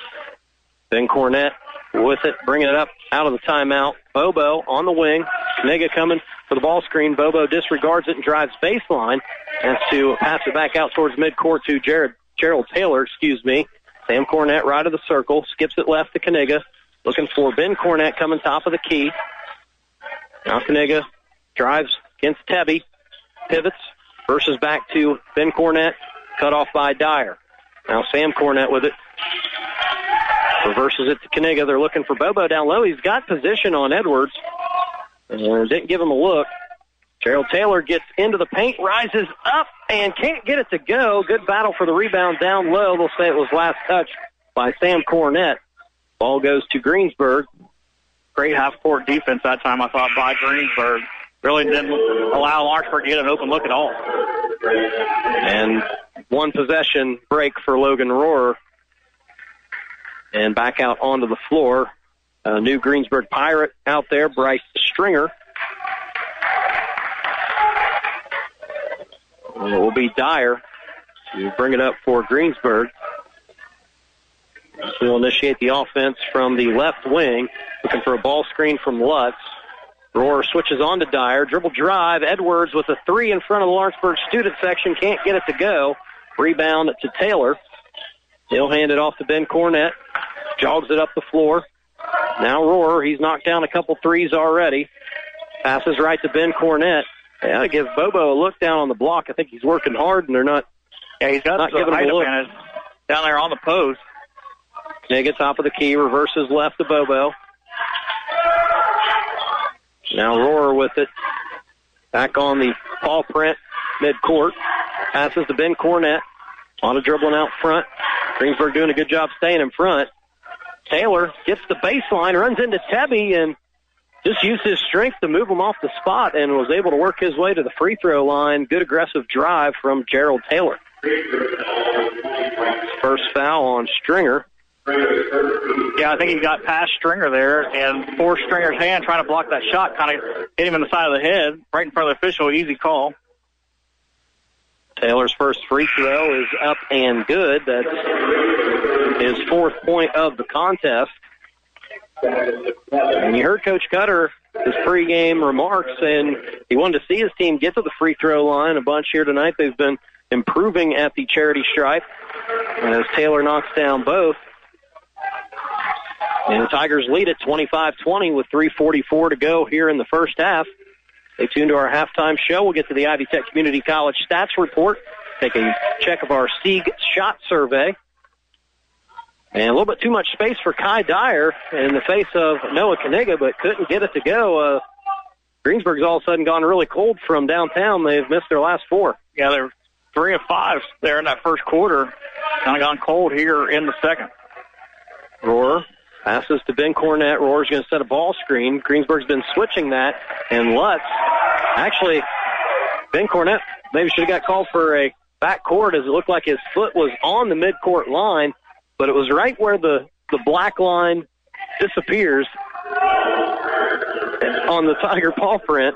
Then Cornett with it, bringing it up out of the timeout. Bobo on the wing. Nega coming for the ball screen. Bobo disregards it and drives baseline. And to pass it back out towards midcourt to Jared, Gerald Taylor, excuse me. Sam Cornett right of the circle. Skips it left to Kaniga. Looking for Ben Cornett coming top of the key. Now Kaniga drives against Tebby. Pivots. Versus back to Ben Cornett. Cut off by Dyer. Now Sam Cornett with it. Reverses it to Kaniga. They're looking for Bobo down low. He's got position on Edwards. And didn't give him a look. Gerald Taylor gets into the paint, rises up, and can't get it to go. Good battle for the rebound down low. They'll say it was last touch by Sam Cornett. Ball goes to Greensburg. Great half-court defense that time, I thought, by Greensburg. Really didn't allow Lawrenceburg to get an open look at all. And one possession break for Logan Rohrer. And back out onto the floor. A new Greensburg Pirate out there, Bryce Stringer. And it will be Dyer to bring it up for Greensburg. So we'll initiate the offense from the left wing, looking for a ball screen from Lutz. Rohrer switches on to Dyer. Dribble drive. Edwards with a three in front of the Lawrenceburg student section. Can't get it to go. Rebound to Taylor. He'll hand it off to Ben Cornett. Jogs it up the floor. Now Rohrer. He's knocked down a couple threes already. Passes right to Ben Cornett. They ought to give Bobo a look down on the block. I think he's working hard, and they're not, yeah, he's got not giving him a look. Down there on the post. Kniga, top of the key, reverses left to Bobo. Now Rohrer with it. Back on the paw print, midcourt. Passes to Ben Cornett. On a dribbling out front. Greensburg doing a good job staying in front. Taylor gets the baseline, runs into Tebby, and just used his strength to move him off the spot and was able to work his way to the free throw line. Good aggressive drive from Gerald Taylor. First foul on Stringer. Yeah, I think he got past Stringer there and forced Stringer's hand trying to block that shot. Kind of hit him in the side of the head, right in front of the official. Easy call. Taylor's first free throw is up and good. That's his fourth point of the contest. And you heard Coach Cutter, his pregame remarks, and he wanted to see his team get to the free throw line a bunch here tonight. They've been improving at the charity stripe. And as Taylor knocks down both, and the Tigers lead at twenty-five twenty with three forty-four to go here in the first half. Stay tuned to our halftime show. We'll get to the Ivy Tech Community College stats report, take a check of our Sieg shot survey. And a little bit too much space for Kai Dyer in the face of Noah Kaniga, but couldn't get it to go. Uh, Greensburg's all of a sudden gone really cold from downtown. They've missed their last four. Yeah, they're three of five there in that first quarter. Kind of gone cold here in the second. Rohrer passes to Ben Cornett. Rohrer's going to set a ball screen. Greensburg's been switching that. And Lutz, actually, Ben Cornett maybe should have got called for a backcourt as it looked like his foot was on the midcourt line. But it was right where the, the black line disappears on the Tiger paw print.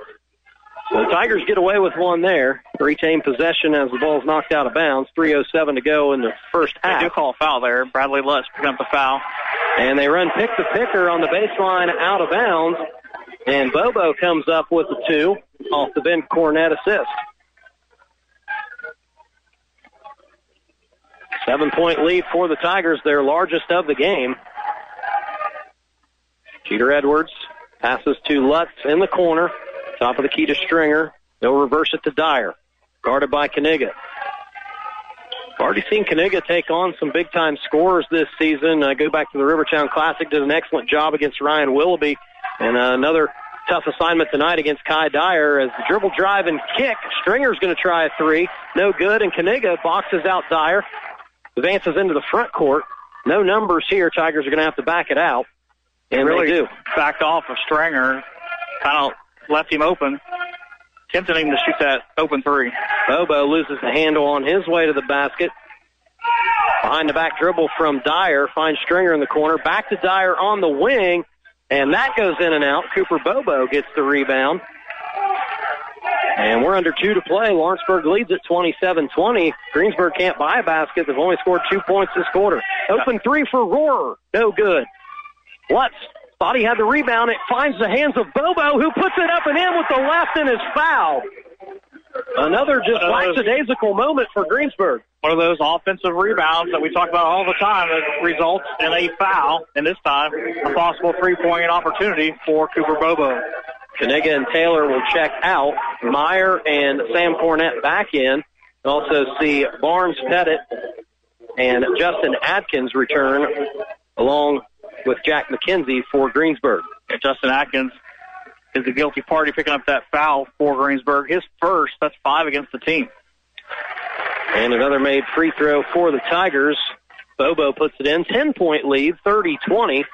The Tigers get away with one there. Retain possession as the ball's knocked out of bounds. three oh seven to go in the first half. They do call a foul there. Bradley Lutz picking up the foul. And they run pick the picker on the baseline out of bounds. And Bobo comes up with the two off the Ben Cornett assist. Seven-point lead for the Tigers, their largest of the game. Jeter Edwards passes to Lutz in the corner. Top of the key to Stringer. They'll reverse it to Dyer. Guarded by Kaniga. Already seen Kaniga take on some big-time scorers this season. Uh, go back to the Rivertown Classic. Did an excellent job against Ryan Willoughby. And uh, another tough assignment tonight against Kai Dyer as the dribble drive and kick. Stringer's going to try a three. No good. And Kaniga boxes out Dyer. Advances into the front court. No numbers here. Tigers are going to have to back it out. And really they do. Backed off of Stringer. Kind of left him open. Tempted him to shoot that open three. Bobo loses the handle on his way to the basket. Behind the back dribble from Dyer. Finds Stringer in the corner. Back to Dyer on the wing. And that goes in and out. Cooper Bobo gets the rebound. And we're under two to play. Lawrenceburg leads at twenty-seven twenty. Greensburg can't buy a basket. They've only scored two points this quarter. Open three for Rohrer. No good. Lutz thought he had the rebound. It finds the hands of Bobo, who puts it up and in with the left and is fouled. Another just lackadaisical moment for Greensburg. One of those offensive rebounds that we talk about all the time that results in a foul, and this time a possible three-point opportunity for Cooper Bobo. Kaniga and Taylor will check out. Meyer and Sam Cornett back in. We'll also see Barnes-Pettit and Justin Atkins return along with Jack McKenzie for Greensburg. And Justin Atkins is the guilty party picking up that foul for Greensburg. His first, that's five against the team. And another made free throw for the Tigers. Bobo puts it in. ten-point lead, thirty twenty.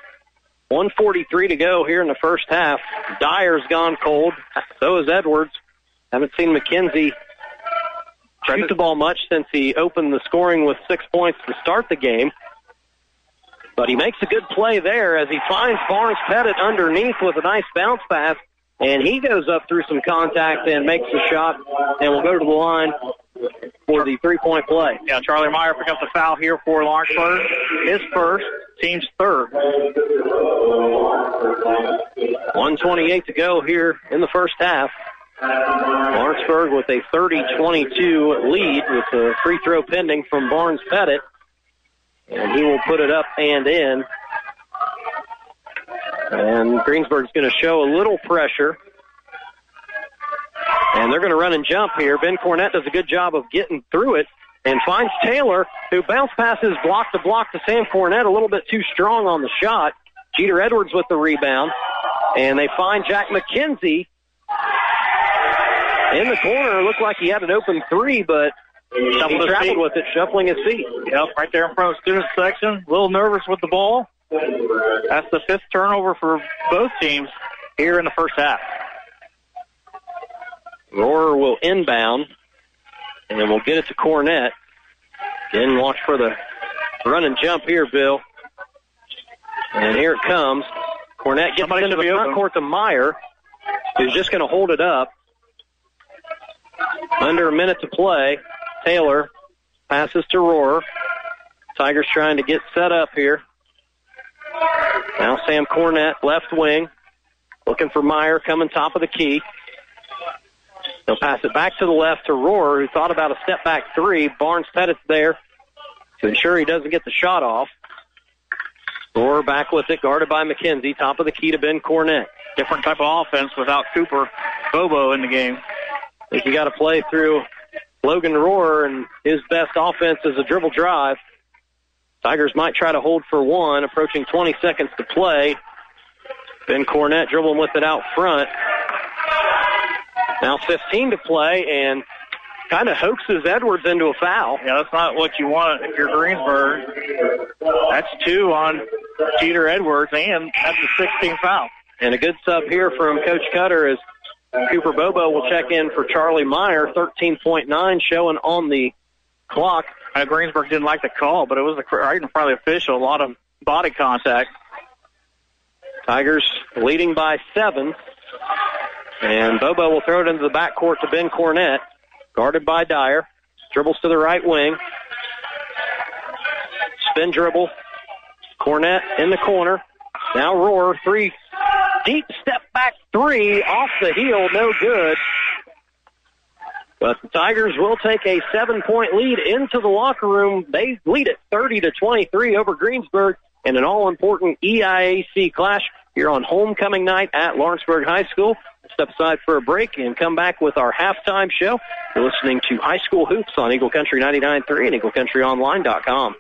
one forty-three to go here in the first half. Dyer's gone cold. So is Edwards. Haven't seen McKenzie shoot the ball much since he opened the scoring with six points to start the game. But he makes a good play there as he finds Barnes-Pettit underneath with a nice bounce pass. And he goes up through some contact and makes the shot and will go to the line for the three-point play. Yeah, Charlie Meyer picked up the foul here for Lawrenceburg. His first, team's third. one twenty-eight to go here in the first half. Lawrenceburg with a thirty twenty-two lead with a free throw pending from Barnes-Pettit. And he will put it up and in. And Greensburg's going to show a little pressure. And they're going to run and jump here. Ben Cornett does a good job of getting through it and finds Taylor, who bounce passes block to block to Sam Cornett, a little bit too strong on the shot. Jeter Edwards with the rebound. And they find Jack McKenzie in the corner. It looked like he had an open three, but he traveled with it, shuffling his feet. Yep, right there in front of student section. A little nervous with the ball. That's the fifth turnover for both teams here in the first half. Rohrer will inbound, and we'll get it to Cornett. Then watch for the run and jump here, Bill. And here it comes. Cornett gets it into the front court to Meyer, who's just going to hold it up. Under a minute to play. Taylor passes to Rohrer. Tigers trying to get set up here. Now Sam Cornett, left wing, looking for Meyer, coming top of the key. They'll pass it back to the left to Rohrer, who thought about a step-back three. Barnes-Pettit's there to ensure he doesn't get the shot off. Rohrer back with it, guarded by McKenzie, top of the key to Ben Cornett. Different type of offense without Cooper Bobo in the game. I think you got to play through Logan Rohrer, and his best offense is a dribble drive. Tigers might try to hold for one, approaching twenty seconds to play. Ben Cornett dribbling with it out front. Now fifteen to play, and kind of hoaxes Edwards into a foul. Yeah, that's not what you want if you're Greensburg. That's two on Jeter Edwards, and that's a sixteenth foul. And a good sub here from Coach Cutter is Cooper Bobo will check in for Charlie Meyer, thirteen point nine showing on the clock. Uh, Greensburg didn't like the call, but it was a, right in front of the official, a lot of body contact. Tigers leading by seven. And Bobo will throw it into the backcourt to Ben Cornett, guarded by Dyer. Dribbles to the right wing. Spin dribble. Cornett in the corner. Now Rohrer, three. Deep step back three off the heel, no good. But the Tigers will take a seven-point lead into the locker room. They lead it thirty to twenty-three over Greensburg in an all-important E I A C clash here on homecoming night at Lawrenceburg High School. Step aside for a break and come back with our halftime show. You're listening to High School Hoops on Eagle Country ninety-nine point three and Eagle Country Online dot com.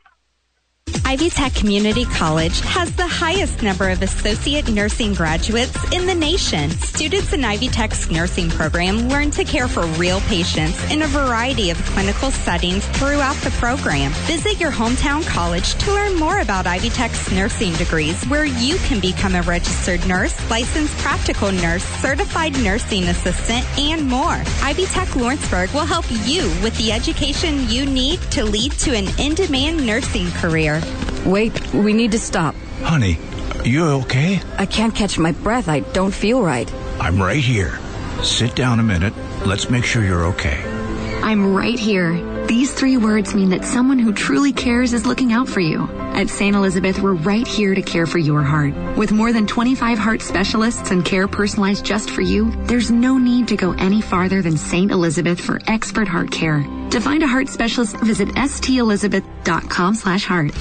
Ivy Tech Community College has the highest number of associate nursing graduates in the nation. Students in Ivy Tech's nursing program learn to care for real patients in a variety of clinical settings throughout the program. Visit your hometown college to learn more about Ivy Tech's nursing degrees, where you can become a registered nurse, licensed practical nurse, certified nursing assistant, and more. Ivy Tech Lawrenceburg will help you with the education you need to lead to an in-demand nursing career. Wait, we need to stop. Honey, you okay? I can't catch my breath. I don't feel right. I'm right here. Sit down a minute. Let's make sure you're okay. I'm right here. These three words mean that someone who truly cares is looking out for you. At Saint Elizabeth, we're right here to care for your heart. With more than twenty-five heart specialists and care personalized just for you, there's no need to go any farther than Saint Elizabeth for expert heart care. To find a heart specialist, visit s t elizabeth dot com slash heart.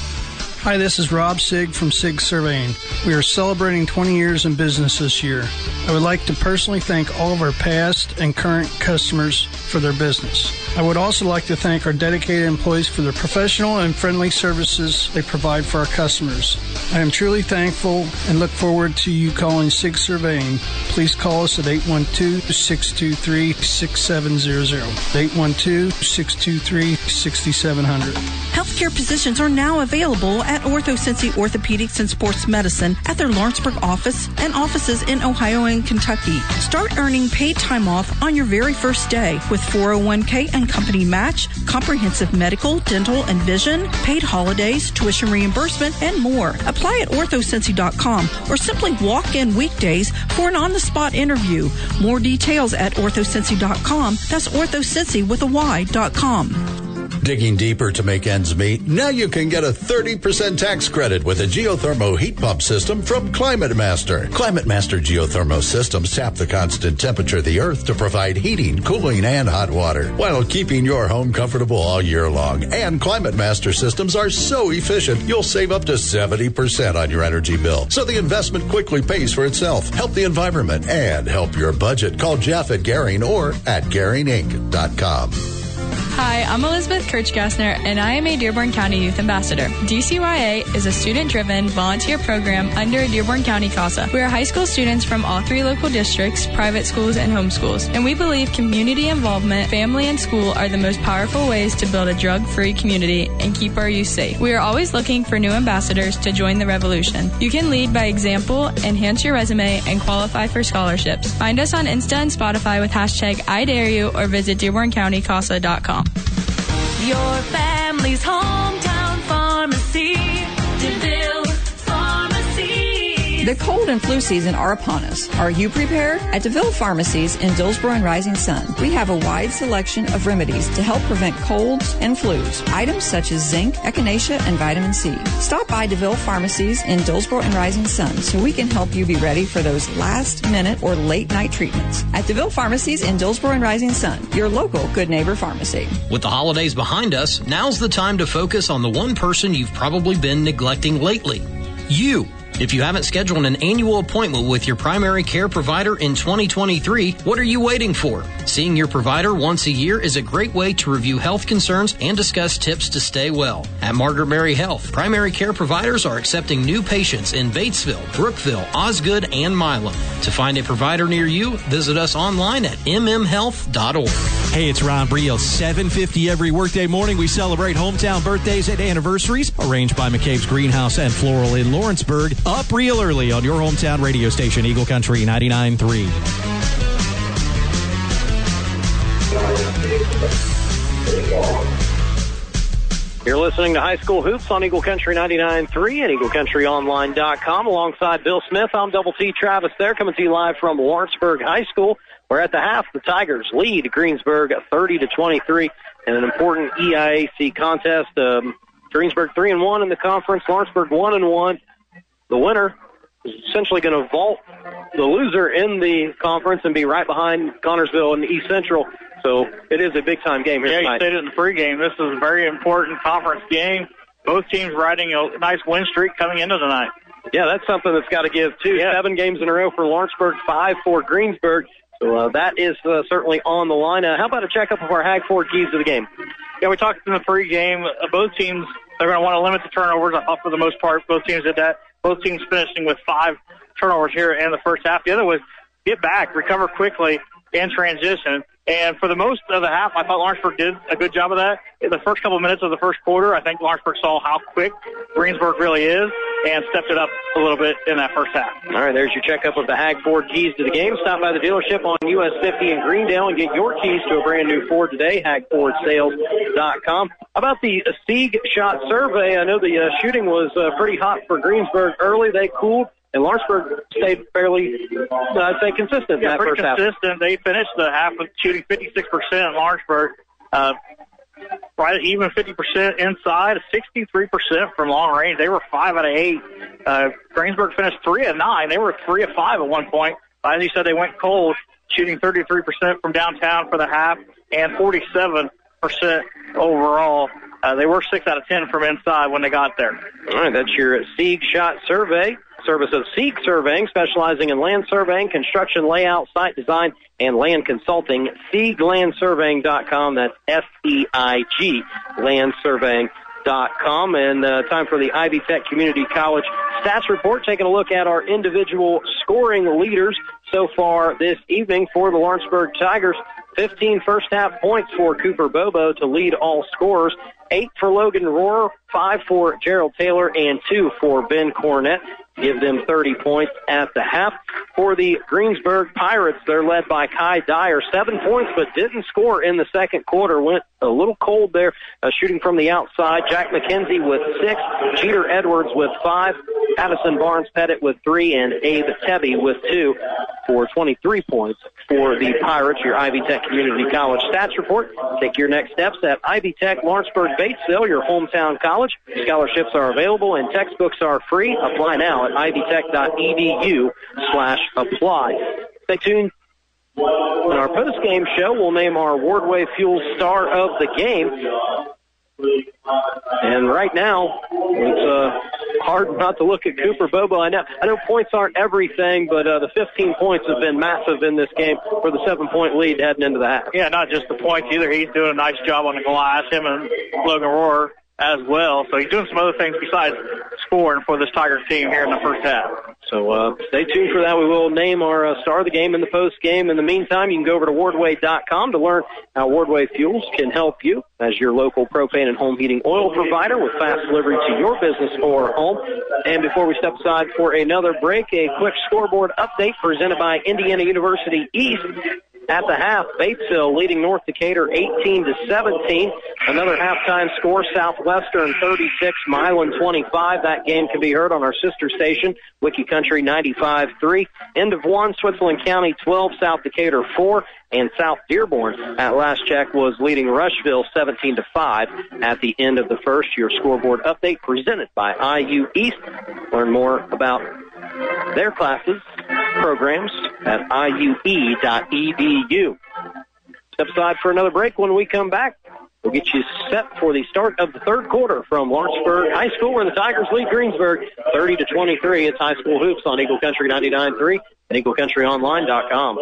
Hi, this is Rob Sieg from Sieg Surveying. We are celebrating twenty years in business this year. I would like to personally thank all of our past and current customers for their business. I would also like to thank our dedicated employees for their professional and friendly services they provide for our customers. I am truly thankful and look forward to you calling Sieg Surveying. Please call us at eight one two, six two three, six seven zero zero, eight one two, six two three, six seven zero zero. Help Healthcare positions are now available at OrthoCincy Orthopedics and Sports Medicine at their Lawrenceburg office and offices in Ohio and Kentucky. Start earning paid time off on your very first day with four oh one k and company match, comprehensive medical, dental, and vision, paid holidays, tuition reimbursement, and more. Apply at orthocincy dot com or simply walk in weekdays for an on-the-spot interview. More details at orthocincy dot com. That's orthocincy with a Y dot com. Digging deeper to make ends meet? Now you can get a thirty percent tax credit with a geothermal heat pump system from Climate Master. Climate Master geothermal systems tap the constant temperature of the earth to provide heating, cooling, and hot water while keeping your home comfortable all year long. And Climate Master systems are so efficient, you'll save up to seventy percent on your energy bill. So the investment quickly pays for itself. Help the environment and help your budget. Call Jeff at Gehring or at Gehring Inc dot com. Hi, I'm Elizabeth Kirchgassner, and I am a Dearborn County Youth Ambassador. D C Y A is a student-driven volunteer program under a Dearborn County CASA. We are high school students from all three local districts, private schools, and homeschools, and we believe community involvement, family, and school are the most powerful ways to build a drug-free community and keep our youth safe. We are always looking for new ambassadors to join the revolution. You can lead by example, enhance your resume, and qualify for scholarships. Find us on Insta and Spotify with hashtag I Dare You or visit Dearborn County CASA dot com. Your family's hometown pharmacy, DeVille Pharmacies. The cold and flu season are upon us. Are you prepared? At DeVille Pharmacies in Dillsboro and Rising Sun, we have a wide selection of remedies to help prevent colds and flus. Items such as zinc, echinacea, and vitamin C. Stop by DeVille Pharmacies in Dillsboro and Rising Sun so we can help you be ready for those last-minute or late-night treatments. At DeVille Pharmacies in Dillsboro and Rising Sun, your local Good Neighbor Pharmacy. With the holidays behind us, now's the time to focus on the one person you've probably been neglecting lately: you. If you haven't scheduled an annual appointment with your primary care provider in twenty twenty-three, what are you waiting for? Seeing your provider once a year is a great way to review health concerns and discuss tips to stay well. At Margaret Mary Health, primary care providers are accepting new patients in Batesville, Brookville, Osgood, and Milam. To find a provider near you, visit us online at m m health dot org. Hey, it's Ron Briel. seven fifty every workday morning. We celebrate hometown birthdays and anniversaries arranged by McCabe's Greenhouse and Floral in Lawrenceburg. Up real early on your hometown radio station, Eagle Country ninety-nine point three. You're listening to High School Hoops on Eagle Country ninety-nine point three and Eagle Country Online dot com. Alongside Bill Smith, I'm Double T Travis there, coming to you live from Lawrenceburg High School. We're at the half. The Tigers lead Greensburg thirty to twenty-three in an important E I A C contest. Um, Greensburg three and one in the conference, Lawrenceburg one and one. The winner is essentially going to vault the loser in the conference and be right behind Connersville and East Central. So it is a big-time game here yeah, tonight. Yeah, you said it in the pregame. This is a very important conference game. Both teams riding a nice win streak coming into tonight. Yeah, that's something that's got to give, too. Yeah. Seven games in a row for Lawrenceburg, five for Greensburg. So uh, that is uh, certainly on the line. Uh, how about a checkup of our Hag Ford keys to the game? Yeah, we talked in the pregame. Uh, both teams, they're going to want to limit the turnovers uh, for the most part. Both teams did that. Both teams finishing with five turnovers here in the first half. The other was get back, recover quickly, and transition. And for the most of the half, I thought Lawrenceburg did a good job of that. In the first couple minutes of the first quarter, I think Lawrenceburg saw how quick Greensburg really is and stepped it up a little bit in that first half. All right, there's your checkup of the Hag Ford keys to the game. Stop by the dealership on U S fifty in Greendale and get your keys to a brand-new Ford today, hag ford sales dot com. How about the Sieg shot survey? I know the uh, shooting was uh, pretty hot for Greensburg early. They cooled. And Lawrenceburg stayed fairly, uh, I'd say, consistent yeah, in that first half. Pretty consistent. They finished the half with shooting fifty-six percent in Lawrenceburg, uh, right even fifty percent inside, sixty-three percent from long range. They were five out of eight. Uh, Greensburg finished three of nine. They were three of five at one point. As you said, they went cold, shooting thirty-three percent from downtown for the half and forty-seven percent overall. Uh, they were six out of ten from inside when they got there. All right, that's your Sieg shot survey. Service of Sieg Surveying, specializing in land surveying, construction layout, site design, and land consulting. Sieg Land Surveying dot com. That's S E I G, Land Surveying dot com. And uh, time for the Ivy Tech Community College Stats Report, taking a look at our individual scoring leaders so far this evening for the Lawrenceburg Tigers. fifteen first half points for Cooper Bobo to lead all scorers. Eight for Logan Rohrer, five for Gerald Taylor, and two for Ben Cornett. Give them thirty points at the half. For the Greensburg Pirates, they're led by Kai Dyer. Seven points, but didn't score in the second quarter. Went a little cold there, uh, shooting from the outside. Jack McKenzie with six, Jeter Edwards with five, Addison Barnes-Pettit with three, and Abe Tebby with two for twenty-three points for the Pirates, your Ivy Tech Community College Stats Report. Take your next steps at Ivy Tech, Lawrenceburg, Batesville, your hometown college. Scholarships are available and textbooks are free. Apply now at ivytech.edu slash apply. Stay tuned. In our post-game show, we'll name our Wardway Fuels star of the game. And right now, it's uh, hard not to look at Cooper Bobo. I know, I know points aren't everything, but uh, the fifteen points have been massive in this game for the seven-point lead heading into the half. Yeah, not just the points either. He's doing a nice job on the glass, him and Logan Rohrer as well. So he's doing some other things besides scoring for this Tiger team here in the first half. So uh, stay tuned for that. We will name our uh, star of the game in the post game. In the meantime, you can go over to wardway dot com to learn how Wardway Fuels can help you as your local propane and home heating oil provider with fast delivery to your business or home. And before we step aside for another break, a quick scoreboard update presented by Indiana University East. At the half, Batesville leading North Decatur eighteen to seventeen. Another halftime score, Southwestern thirty-six, Milan twenty-five. That game can be heard on our sister station, Wiki Country ninety-five three. End of one, Switzerland County twelve, South Decatur four, and South Dearborn at last check was leading Rushville seventeen to five at the end of the first. Your scoreboard update presented by I U East. Learn more about their classes, programs at I U E dot E D U. Step aside for another break. When we come back, we'll get you set for the start of the third quarter from Lawrenceburg High School, where the Tigers lead Greensburg thirty to twenty-three. It's High School Hoops on Eagle Country ninety-nine point three. And Eagle Country Online dot com.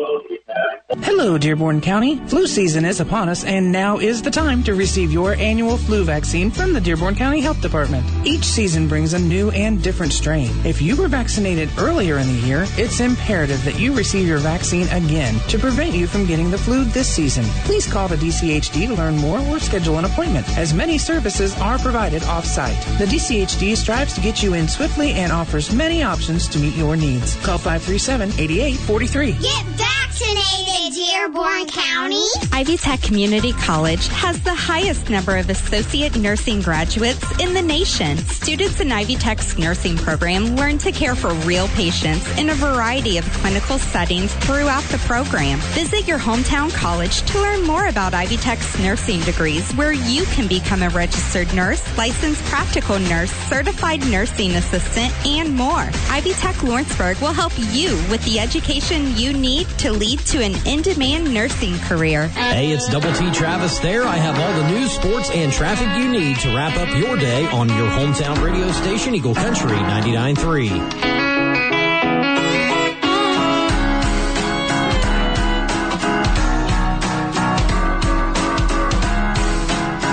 Hello, Dearborn County. Flu season is upon us, and now is the time to receive your annual flu vaccine from the Dearborn County Health Department. Each season brings a new and different strain. If you were vaccinated earlier in the year, it's imperative that you receive your vaccine again to prevent you from getting the flu this season. Please call the D C H D to learn more or schedule an appointment, as many services are provided off-site. The D C H D strives to get you in swiftly and offers many options to meet your needs. Call five three seven, eight eight four three. Get vaccinated, Dearborn County. Ivy Tech Community College has the highest number of associate nursing graduates in the nation. Students in Ivy Tech's nursing program learn to care for real patients in a variety of clinical settings throughout the program. Visit your hometown college to learn more about Ivy Tech's nursing degrees, where you can become a registered nurse, licensed practical nurse, certified nursing assistant, and more. Ivy Tech Lawrenceburg will help you with the education you need to lead to an in-demand nursing career. Hey, it's Double T Travis there. I have all the news, sports, and traffic you need to wrap up your day on your hometown radio station, Eagle Country ninety-nine point three.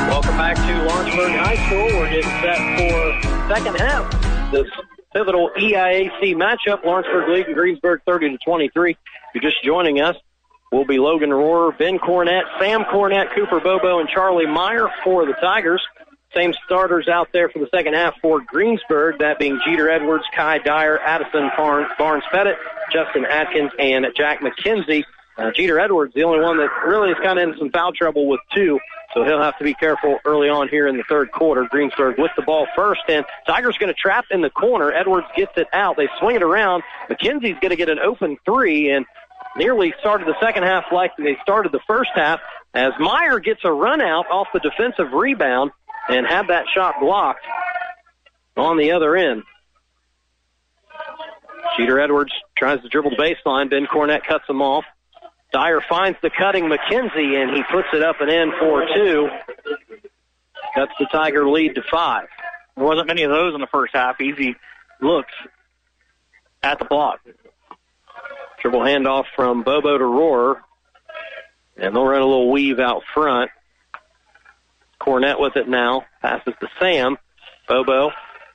Welcome back to Lawrenceburg High School. We're getting set for second half this pivotal E I A C matchup, Lawrenceburg lead and Greensburg thirty to twenty-three. If you're just joining us, will be Logan Rohrer, Ben Cornett, Sam Cornett, Cooper Bobo, and Charlie Meyer for the Tigers. Same starters out there for the second half for Greensburg, that being Jeter Edwards, Kai Dyer, Addison Barnes-Pettit, Justin Atkins, and Jack McKenzie. Uh, Jeter Edwards, the only one that really is kind of in some foul trouble with two, so he'll have to be careful early on here in the third quarter. Greensburg with the ball first, and Tiger's going to trap in the corner. Edwards gets it out. They swing it around. McKenzie's going to get an open three and nearly started the second half like they started the first half, as Meyer gets a run out off the defensive rebound and had that shot blocked on the other end. Jeter Edwards tries to dribble the baseline. Ben Cornett cuts him off. Dyer finds the cutting McKenzie, and he puts it up and in for two. That's the Tiger lead to five. There wasn't many of those in the first half. Easy looks at the block. Triple handoff from Bobo to Rohrer, and they'll run a little weave out front. Cornett with it now. Passes to Sam. Bobo.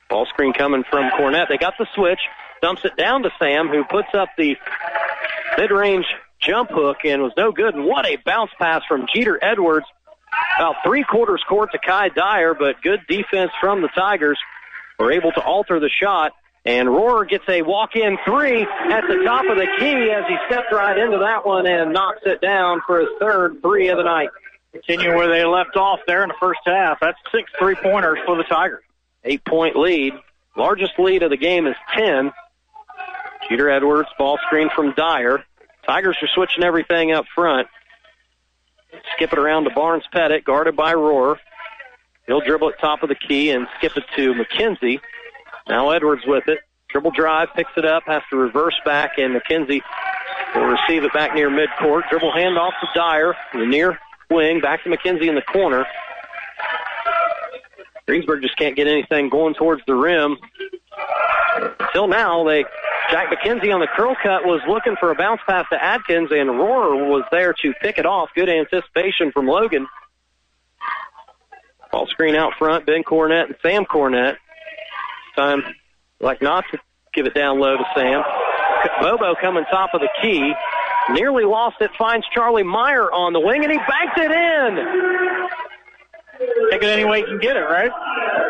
Ball screen coming from Cornett. They got the switch. Dumps it down to Sam, who puts up the mid-range jump hook and was no good. And what a bounce pass from Jeter Edwards. About three-quarters court to Kai Dyer, but good defense from the Tigers. We're able to alter the shot. And Rohrer gets a walk-in three at the top of the key as he stepped right into that one and knocks it down for his third three of the night. Continue where they left off there in the first half. That's six three-pointers for the Tigers. Eight-point lead. Largest lead of the game is ten. Jeter Edwards, ball screen from Dyer. Tigers are switching everything up front. Skip it around to Barnes-Pettit, guarded by Rohrer. He'll dribble at top of the key and skip it to McKenzie. Now Edwards with it. Dribble drive, picks it up, has to reverse back, and McKenzie will receive it back near midcourt. Dribble handoff to Dyer, the near wing, back to McKenzie in the corner. Greensburg just can't get anything going towards the rim. Till now, they Jack McKenzie on the curl cut was looking for a bounce pass to Atkins, and Rohrer was there to pick it off. Good anticipation from Logan. Ball screen out front, Ben Cornett and Sam Cornett. Time like not to give it down low to Sam. Bobo coming top of the key. Nearly lost it, finds Charlie Meyer on the wing, and he banked it in. Take it any way you can get it, right?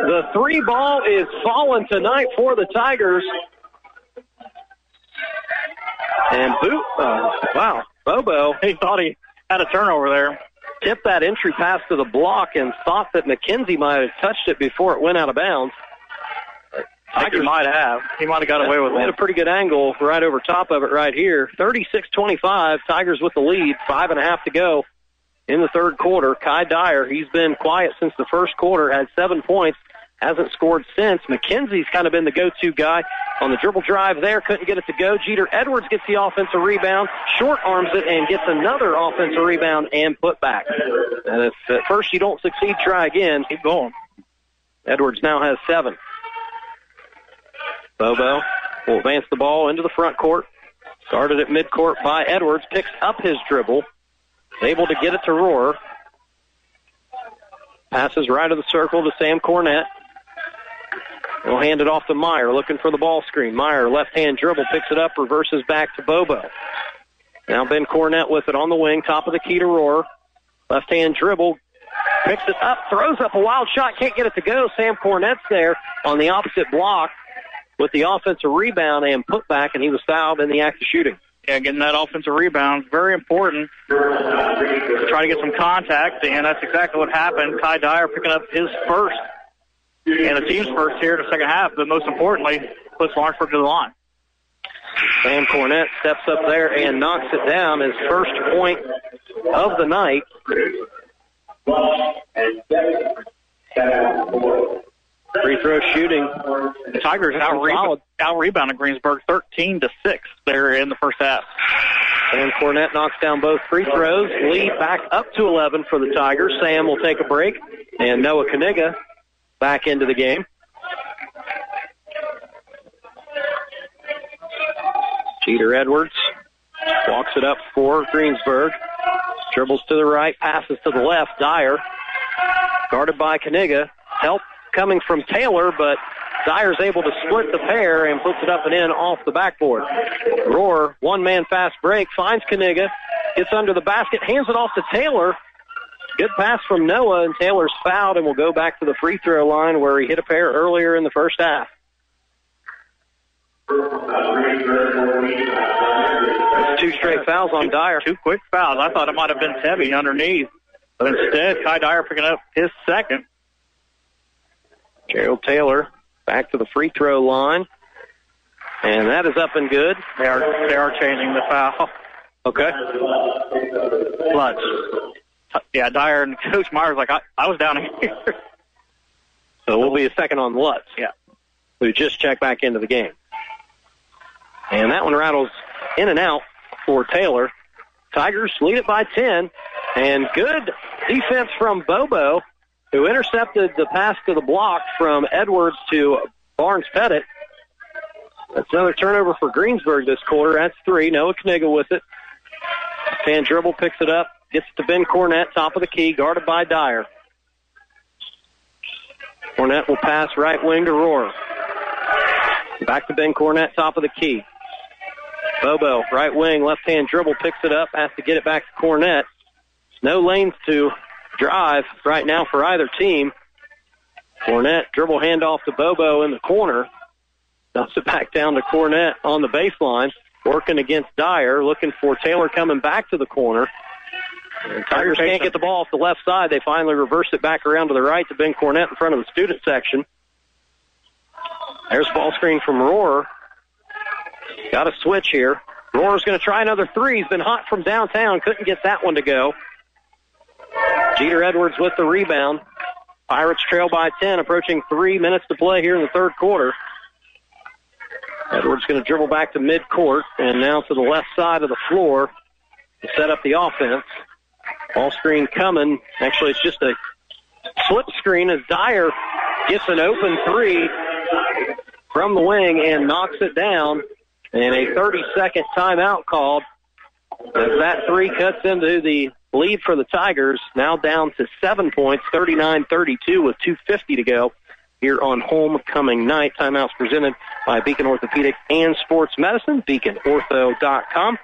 The three ball is falling tonight for the Tigers. And boot, oh, wow, Bobo. He thought he had a turnover there. Tipped that entry pass to the block and thought that McKenzie might have touched it before it went out of bounds. Tigers might have. He might have got away with it. Had a pretty good angle right over top of it right here. thirty-six twenty-five, Tigers with the lead, five and a half to go in the third quarter. Kai Dyer, he's been quiet since the first quarter, had seven points, hasn't scored since. McKenzie's kind of been the go-to guy on the dribble drive there, couldn't get it to go. Jeter Edwards gets the offensive rebound, short arms it, and gets another offensive rebound and put back. And if at first you don't succeed, try again. Keep going. Edwards now has seven. Bobo will advance the ball into the front court. Started at midcourt by Edwards. Picks up his dribble. Is able to get it to Rohrer. Passes right of the circle to Sam Cornett. He'll hand it off to Meyer, looking for the ball screen. Meyer, left-hand dribble, picks it up, reverses back to Bobo. Now Ben Cornett with it on the wing, top of the key to Rohrer. Left-hand dribble. Picks it up, throws up a wild shot, can't get it to go. Sam Cornett's there on the opposite block with the offensive rebound and putback, and he was fouled in the act of shooting. Yeah, getting that offensive rebound is very important. Try to get some contact, and that's exactly what happened. Kai Dyer picking up his first, and the team's first here in the second half, but most importantly, puts Lawrenceburg to the line. Sam Cornett steps up there and knocks it down, his first point of the night. Free throw shooting. The Tigers out-rebounded out-rebound Greensburg thirteen to six there in the first half. Sam Cornett knocks down both free throws. Lead back up to eleven for the Tigers. Sam will take a break. And Noah Kaniga back into the game. Jeter Edwards walks it up for Greensburg. Dribbles to the right, passes to the left. Dyer guarded by Kaniga. Help coming from Taylor, but Dyer's able to split the pair and puts it up and in off the backboard. Rohrer, one-man fast break, finds Kaniga, gets under the basket, hands it off to Taylor. Good pass from Noah, and Taylor's fouled and will go back to the free throw line where he hit a pair earlier in the first half. That's two straight fouls on Dyer. Two quick fouls. I thought it might have been Tebby underneath, but instead, Kai Dyer picking up his second. Gerald Taylor back to the free throw line. And that is up and good. They are they are changing the foul. Okay. Lutz. Yeah, Dyer and Coach Meyer's like, I, I was down here. So we'll be a second on Lutz. Yeah. Who just checked back into the game. And that one rattles in and out for Taylor. Tigers lead it by ten. And good defense from Bobo, who intercepted the pass to the block from Edwards to Barnes-Pettit. That's another turnover for Greensburg this quarter. That's three. Noah Kaniga with it. Fan dribble, picks it up, gets it to Ben Cornett, top of the key, guarded by Dyer. Cornett will pass right wing to Rohrer. Back to Ben Cornett, top of the key. Bobo, right wing, left-hand dribble, picks it up, has to get it back to Cornett. No lanes to drive right now for either team. Cornett, dribble handoff to Bobo in the corner. Dumps it back down to Cornett on the baseline, working against Dyer, looking for Taylor coming back to the corner. And Tigers can't get the ball off the left side. They finally reverse it back around to the right to Ben Cornett in front of the student section. There's a ball screen from Rohrer. Got a switch here. Rohrer's going to try another three. He's been hot from downtown. Couldn't get that one to go. Jeter Edwards with the rebound. Pirates trail by ten, approaching three minutes to play here in the third quarter. Edwards going to dribble back to midcourt and now to the left side of the floor to set up the offense. Ball screen coming. Actually, it's just a slip screen as Dyer gets an open three from the wing and knocks it down. And a thirty-second timeout called as that three cuts into the lead for the Tigers, now down to seven points, thirty-nine thirty-two with two fifty to go here on homecoming night. Timeouts presented by Beacon Orthopedic and Sports Medicine, beacon ortho dot com.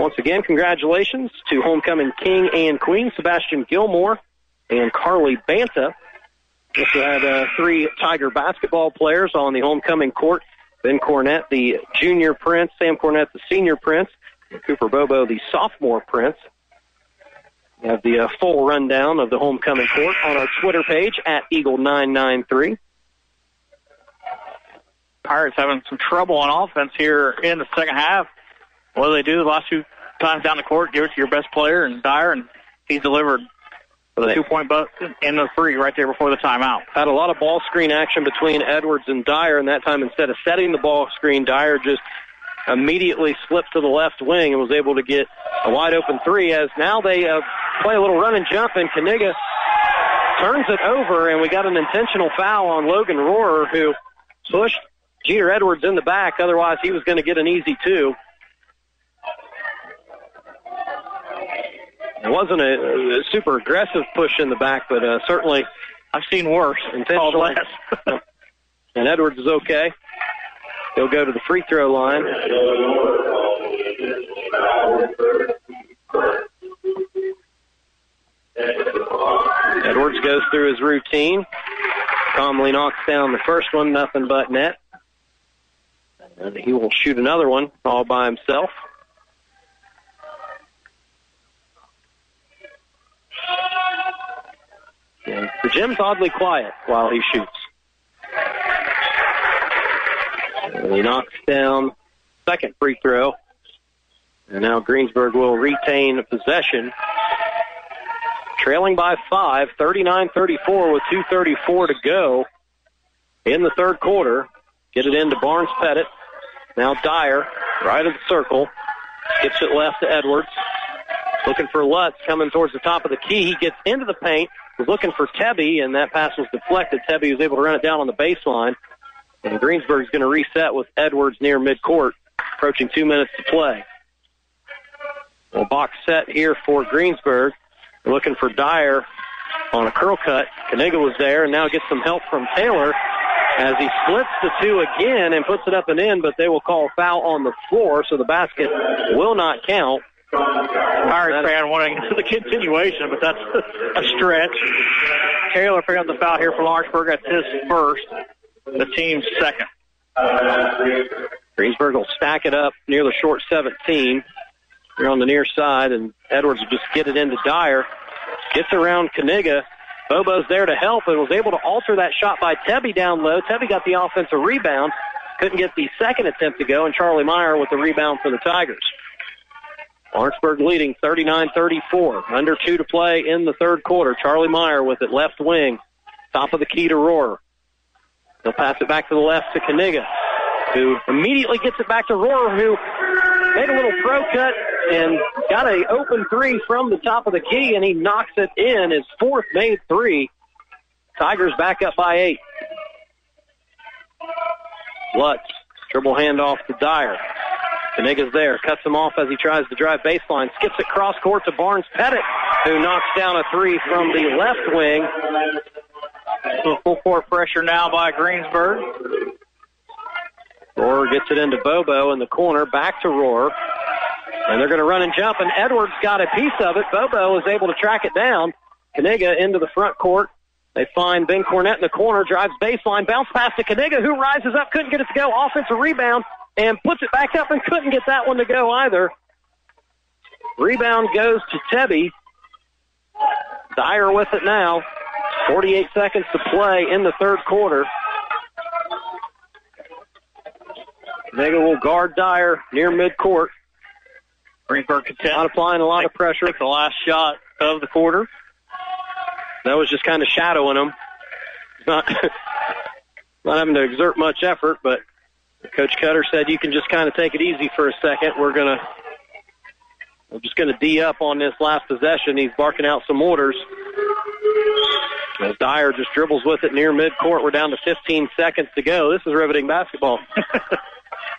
Once again, congratulations to homecoming king and queen, Sebastian Gilmore and Carly Banta. Just had uh, three Tiger basketball players on the homecoming court. Ben Cornett, the junior prince, Sam Cornett, the senior prince, and Cooper Bobo, the sophomore prince. We have the uh, full rundown of the homecoming court on our Twitter page, at Eagle nine nine three. Pirates having some trouble on offense here in the second half. What do they do the last few times down the court? Give it to your best player, and Dyer, and he delivered with a two-point buck and the three right there before the timeout. Had a lot of ball screen action between Edwards and Dyer, and that time instead of setting the ball screen, Dyer just immediately slipped to the left wing and was able to get a wide-open three as now they uh, play a little run and jump, and Kaniga turns it over, and we got an intentional foul on Logan Rohrer, who pushed Jeter Edwards in the back. Otherwise, he was going to get an easy two. It wasn't a, a super aggressive push in the back, but uh, certainly I've seen worse. Intentionally. And Edwards is okay. He'll go to the free throw line. Edwards goes through his routine. Calmly knocks down the first one, nothing but net. And he will shoot another one all by himself. And the gym's oddly quiet while he shoots. And he knocks down second free throw. And now Greensburg will retain possession. Trailing by five, thirty-nine thirty-four with two thirty-four to go in the third quarter. Get it into Barnes-Pettit. Now Dyer, right of the circle. Skips it left to Edwards. Looking for Lutz, coming towards the top of the key. He gets into the paint. Was looking for Tebby, and that pass was deflected. Tebby was able to run it down on the baseline. And Greensburg's going to reset with Edwards near midcourt, approaching two minutes to play. Well, box set here for Greensburg. They're looking for Dyer on a curl cut. Kaniga was there, and now gets some help from Taylor as he splits the two again and puts it up and in, but they will call a foul on the floor, so the basket will not count. Pirate fan wanting the continuation, but that's a stretch. Taylor picking up the foul here for Lawrenceburg. That's his first. The team's second. Greensburg will stack it up near the short seventeen. They're on the near side, and Edwards will just get it into Dyer. Gets around Kaniga. Bobo's there to help and was able to alter that shot by Tebby down low. Tebby got the offensive rebound. Couldn't get the second attempt to go, and Charlie Meyer with the rebound for the Tigers. Lawrenceburg leading thirty-nine thirty-four. Under two to play in the third quarter. Charlie Meyer with it left wing. Top of the key to Rohrer. They'll pass it back to the left to Kaniga, who immediately gets it back to Rohrer, who made a little pro cut and got an open three from the top of the key, and he knocks it in. His fourth made three. Tigers back up by eight. Lutz, dribble handoff to Dyer. Kaniga's there, cuts him off as he tries to drive baseline, skips it cross-court to Barnes-Pettit, who knocks down a three from the left wing. Full court pressure now by Greensburg. Rohrer gets it into Bobo in the corner, back to Rohrer. And they're going to run and jump, and Edwards got a piece of it. Bobo is able to track it down. Kaniga into the front court. They find Ben Cornett in the corner, drives baseline, bounce pass to Kaniga, who rises up, couldn't get it to go, offensive rebound, and puts it back up and couldn't get that one to go either. Rebound goes to Tebby. Dyer with it now. forty-eight seconds to play in the third quarter. Kaniga will guard Dyer near midcourt. Greenberg content. Not applying a lot of pressure. That's the last shot of the quarter. That was just kind of shadowing him. Not, not having to exert much effort, but Coach Cutter said you can just kind of take it easy for a second. We're going to, we're just going to D up on this last possession. He's barking out some orders. As Dyer just dribbles with it near midcourt. We're down to fifteen seconds to go. This is riveting basketball.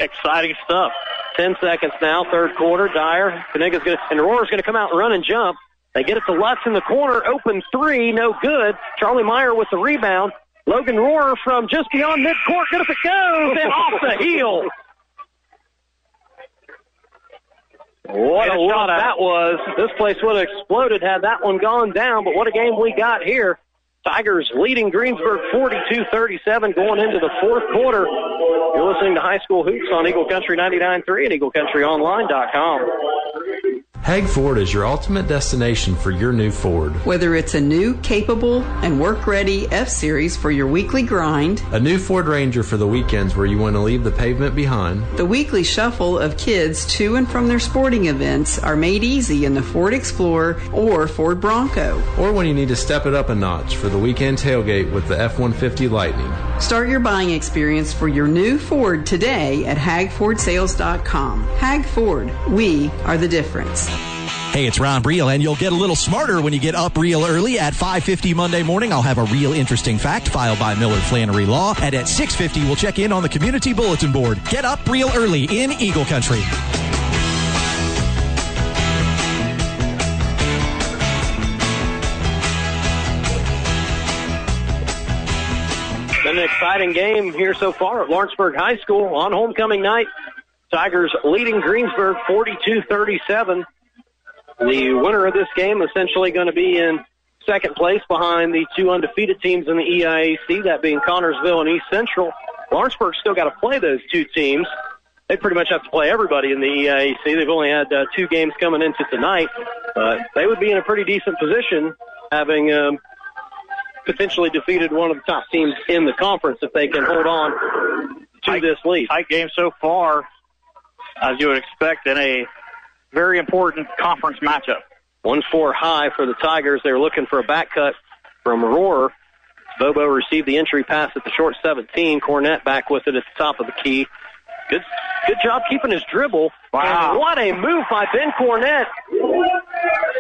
Exciting stuff. ten seconds now, third quarter. Dyer, Kaniga's going to, and Rohrer's going to come out and run and jump. They get it to Lutz in the corner, open three, no good. Charlie Meyer with the rebound. Logan Rohrer from just beyond midcourt, good if it goes, and off the heel. What a shot that was. This place would have exploded had that one gone down, but what a game we got here. Tigers leading Greensburg forty-two thirty-seven going into the fourth quarter. You're listening to High School Hoops on Eagle Country ninety-nine point three and Eagle Country Online dot com. Hag Ford is your ultimate destination for your new Ford. Whether it's a new, capable, and work-ready F-Series for your weekly grind, a new Ford Ranger for the weekends where you want to leave the pavement behind, the weekly shuffle of kids to and from their sporting events are made easy in the Ford Explorer or Ford Bronco. Or when you need to step it up a notch for the weekend tailgate with the F one fifty Lightning. Start your buying experience for your new Ford today at Hag Ford Sales dot com. Hag Ford, we are the difference. Hey, it's Ron Briel, and you'll get a little smarter when you get up real early. At five fifty Monday morning, I'll have a real interesting fact filed by Miller Flannery Law. And at six fifty, we'll check in on the community bulletin board. Get up real early in Eagle Country. Been an exciting game here so far at Lawrenceburg High School on homecoming night. Tigers leading Greensburg forty-two thirty-seven. The winner of this game essentially going to be in second place behind the two undefeated teams in the E I A C, that being Connorsville and East Central. Lawrenceburg's still got to play those two teams. They pretty much have to play everybody in the E I A C. They've only had uh, two games coming into tonight. Uh, they would be in a pretty decent position, having um, potentially defeated one of the top teams in the conference if they can hold on to I, this lead. Tight game so far, as you would expect in a very important conference matchup. one four high for the Tigers. They're looking for a back cut from Rohrer. Bobo received the entry pass at the short seventeen. Cornett back with it at the top of the key. Good good job keeping his dribble. Wow. And what a move by Ben Cornett.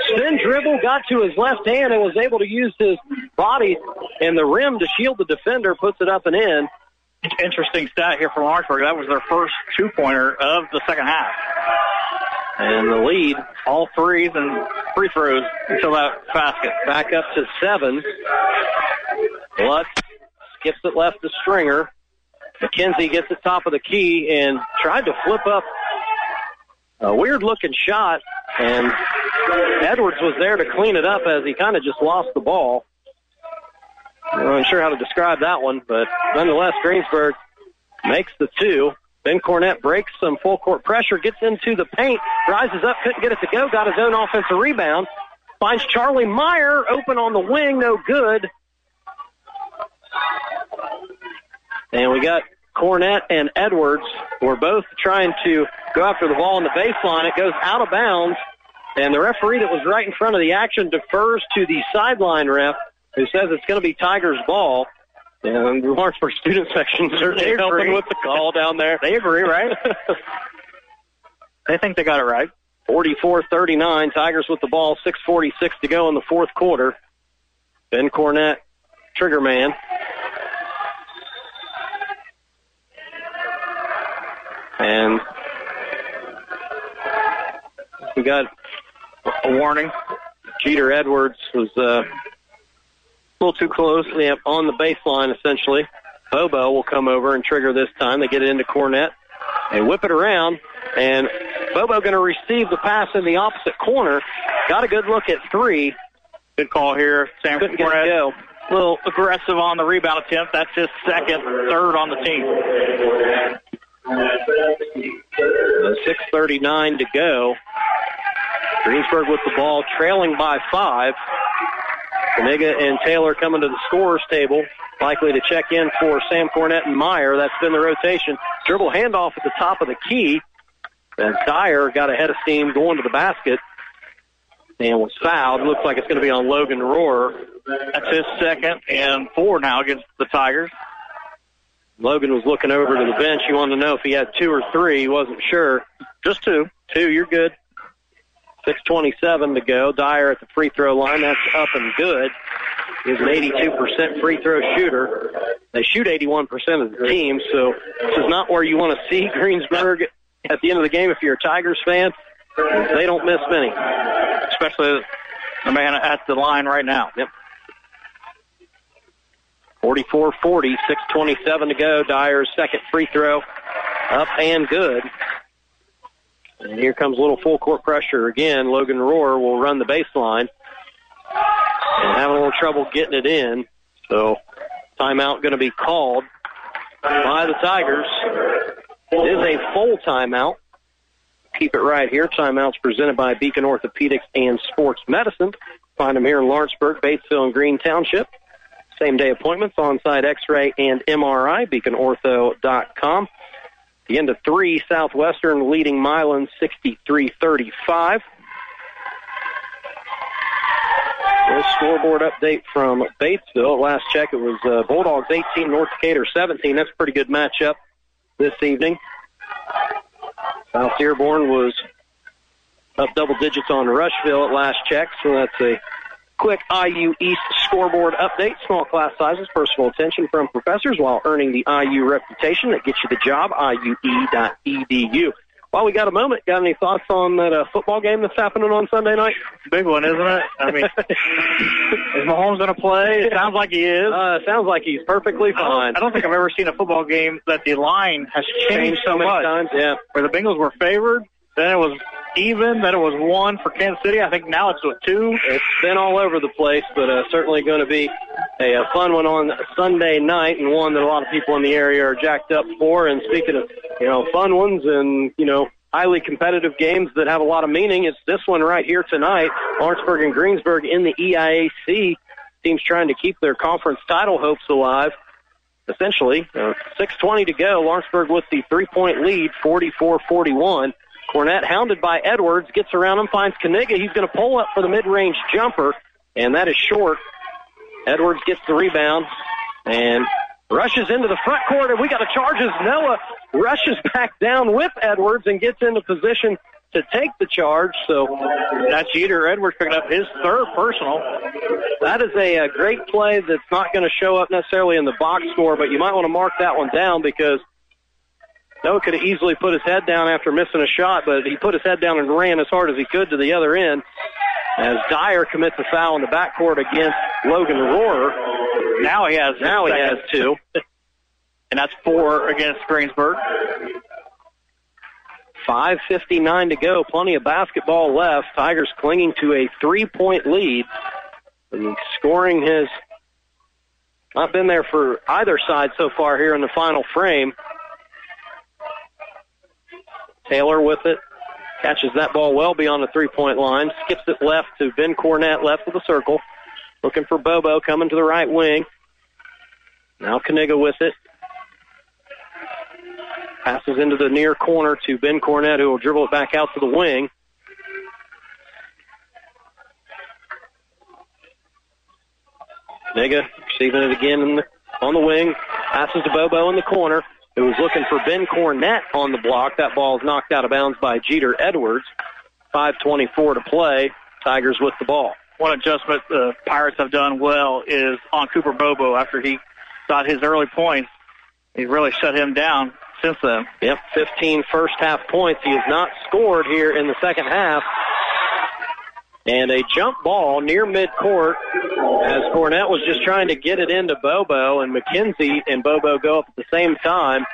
Spin dribble, got to his left hand and was able to use his body and the rim to shield the defender, puts it up and in. Interesting stat here from Lawrenceburg. That was their first two-pointer of the second half. And the lead, all threes and free throws until that basket. Back up to seven. Lutz skips it left to Stringer. McKenzie gets the top of the key and tried to flip up a weird-looking shot. And Edwards was there to clean it up as he kind of just lost the ball. I'm not sure how to describe that one, but nonetheless, Greensburg makes the two. Ben Cornett breaks some full-court pressure, gets into the paint, rises up, couldn't get it to go, got his own offensive rebound, finds Charlie Meyer open on the wing, no good. And we got Cornett and Edwards, who are both trying to go after the ball on the baseline. It goes out of bounds, and the referee that was right in front of the action defers to the sideline ref, who says it's going to be Tigers' ball. And the Lawrenceburg student section certainly helping with the call down there. They agree, right? They think they got it right. forty-four thirty-nine, Tigers with the ball, six forty-six to go in the fourth quarter. Ben Cornett, trigger man. And we got a warning. Jeter Edwards was... Uh, A little too close. They have on the baseline, essentially. Bobo will come over and trigger this time. They get it into Cornett. They whip it around, and Bobo going to receive the pass in the opposite corner. Got a good look at three. Good call here. Sam Cornett. A little aggressive on the rebound attempt. That's his second, third on the team. six thirty-nine to go. Greensburg with the ball, trailing by five. Kaniga and Taylor coming to the scorer's table, likely to check in for Sam Cornett and Meyer. That's been the rotation. Dribble handoff at the top of the key. And Dyer got ahead of steam going to the basket and was fouled. Looks like it's going to be on Logan Rohrer. That's his second and four now against the Tigers. Logan was looking over to the bench. He wanted to know if he had two or three. He wasn't sure. Just two. Two, you're good. six twenty-seven to go. Dyer at the free throw line. That's up and good. He's an eighty-two percent free throw shooter. They shoot eighty-one percent of the team, so this is not where you want to see Greensburg at the end of the game if you're a Tigers fan. They don't miss many. Especially the man at the line right now. Yep. forty-four forty, six twenty-seven to go. Dyer's second free throw up and good. And here comes a little full-court pressure again. Logan Rohrer will run the baseline. And having a little trouble getting it in. So timeout going to be called by the Tigers. It is a full timeout. Keep it right here. Timeouts presented by Beacon Orthopedics and Sports Medicine. Find them here in Lawrenceburg, Batesville, and Greene Township. Same-day appointments, on-site x-ray and M R I, beacon ortho dot com. The end of three, Southwestern leading Milan sixty-three thirty-five. There's scoreboard update from Batesville. Last check, it was uh, Bulldogs eighteen, North Decatur seventeen. That's a pretty good matchup this evening. South Dearborn was up double digits on Rushville at last check, so that's a quick I U East scoreboard update. Small class sizes, personal attention from professors while earning the I U reputation that gets you the job, I U E dot E D U. While we got a moment, got any thoughts on that uh, football game that's happening on Sunday night? Big one, isn't it? I mean, is Mahomes going to play? It sounds like he is. Uh, sounds like he's perfectly fine. I don't, I don't think I've ever seen a football game that the line has changed, changed so many much. times. Yeah, where the Bengals were favored, then it was even, then it was one for Kansas City. I think now it's with two. It's been all over the place, but uh, certainly going to be a, a fun one on Sunday night, and one that a lot of people in the area are jacked up for. And speaking of, you know, fun ones and, you know, highly competitive games that have a lot of meaning, it's this one right here tonight. Lawrenceburg and Greensburg in the E I A C. Teams trying to keep their conference title hopes alive, essentially. Uh, six twenty to go. Lawrenceburg with the three-point lead, forty-four forty-one. Cornett, hounded by Edwards, gets around him, finds Kaniga. He's going to pull up for the mid-range jumper, and that is short. Edwards gets the rebound and rushes into the front court, and we got a charge as Noah rushes back down with Edwards and gets into position to take the charge. So that's Jeter Edwards picking up his third personal. That is a, a great play that's not going to show up necessarily in the box score, but you might want to mark that one down because Noah could have easily put his head down after missing a shot, but he put his head down and ran as hard as he could to the other end as Dyer commits a foul in the backcourt against Logan Rohrer. Now he has now he has two. And that's four against Greensburg. five fifty-nine to go. Plenty of basketball left. Tigers clinging to a three-point lead. And scoring has not been there for either side so far here in the final frame. Taylor with it, catches that ball well beyond the three-point line, skips it left to Ben Cornett, left of the circle, looking for Bobo, coming to the right wing. Now Kaniga with it. Passes into the near corner to Ben Cornett, who will dribble it back out to the wing. Kaniga receiving it again in the, on the wing, passes to Bobo in the corner. It was looking for Ben Cornett on the block. That ball is knocked out of bounds by Jeter Edwards. five twenty-four to play. Tigers with the ball. One adjustment the Pirates have done well is on Cooper Bobo after he got his early points. He really shut him down since then. Yep, fifteen first half points. He has not scored here in the second half. And a jump ball near midcourt as Cornett was just trying to get it into Bobo, and McKenzie and Bobo go up at the same time.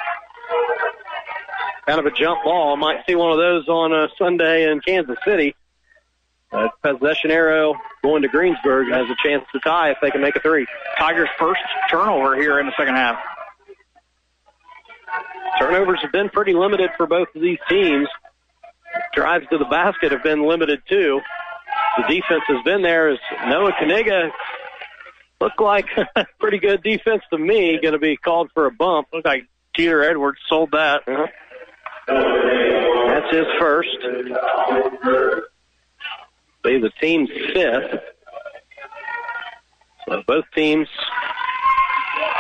Kind of a jump ball. Might see one of those on a Sunday in Kansas City. Uh, possession arrow going to Greensburg has a chance to tie if they can make a three. Tigers' first turnover here in the second half. Turnovers have been pretty limited for both of these teams. Drives to the basket have been limited too. The defense has been there as Noah Kaniga looked like pretty good defense to me. Going to be called for a bump. Looked like Jeter Edwards sold that. Uh-huh. That's his first. Leave the team's fifth. So both teams,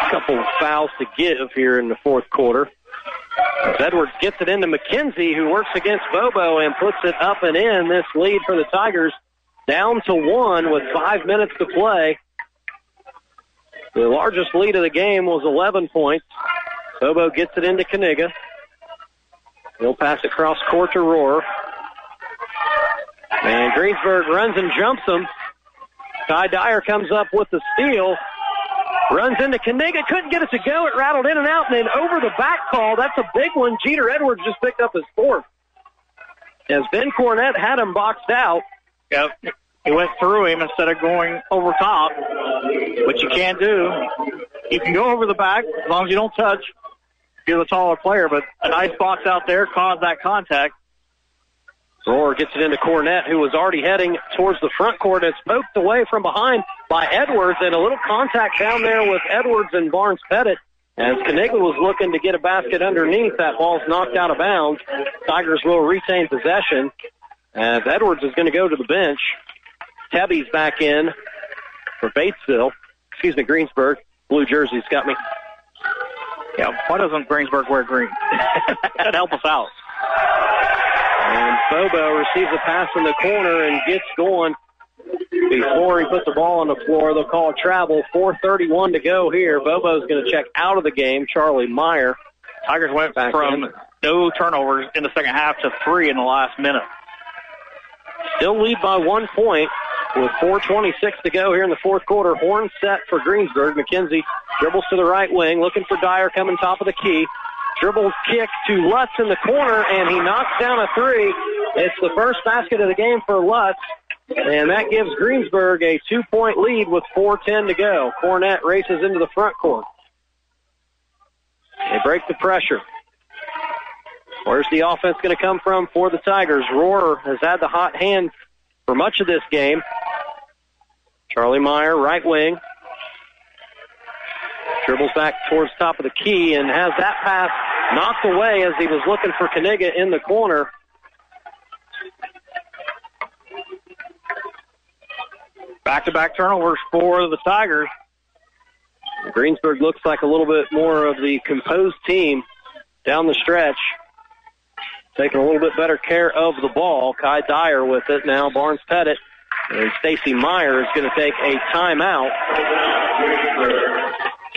a couple of fouls to give here in the fourth quarter. As Edwards gets it into McKenzie, who works against Bobo and puts it up and in. This lead for the Tigers down to one with five minutes to play. The largest lead of the game was eleven points. Bobo gets it into Kaniga. He'll pass it across court to Rohrer. And Greensburg runs and jumps him. Kai Dyer comes up with the steal. Runs into Kaniga. Couldn't get it to go. It rattled in and out, and then over the back call. That's a big one. Jeter Edwards just picked up his fourth. As Ben Cornett had him boxed out. Yep. He went through him instead of going over top, which you can't do. You can go over the back as long as you don't touch. You're the taller player, but a nice box out there caused that contact. Rohrer gets it into Cornett, who was already heading towards the front court. It's poked away from behind by Edwards, and a little contact down there with Edwards and Barnes-Pettit. As Kaniga was looking to get a basket underneath, that ball's knocked out of bounds. Tigers will retain possession. As Edwards is going to go to the bench. Tebby's back in for Batesville. Excuse me, Greensburg. Blue jerseys got me. Yeah, why doesn't Greensburg wear green? That'd help us out. And Bobo receives a pass in the corner and gets going before he puts the ball on the floor. They'll call travel. four thirty-one to go here. Bobo's going to check out of the game. Charlie Meyer. Tigers went back from in. No turnovers in the second half to three in the last minute. Still lead by one point with four twenty-six to go here in the fourth quarter. Horn set for Greensburg. McKenzie dribbles to the right wing, looking for Dyer coming top of the key. Dribble kick to Lutz in the corner, and he knocks down a three. It's the first basket of the game for Lutz, and that gives Greensburg a two-point lead with four ten to go. Cornett races into the front court. They break the pressure. Where's the offense going to come from for the Tigers? Rohrer has had the hot hand for much of this game. Charlie Meyer, right wing. Dribbles back towards top of the key and has that pass knocked away as he was looking for Kaniga in the corner. Back-to-back turnovers for the Tigers. Greensburg looks like a little bit more of the composed team down the stretch. Taking a little bit better care of the ball. Kai Dyer with it now. Barnes-Pettit and Stacey Meyer is going to take a timeout.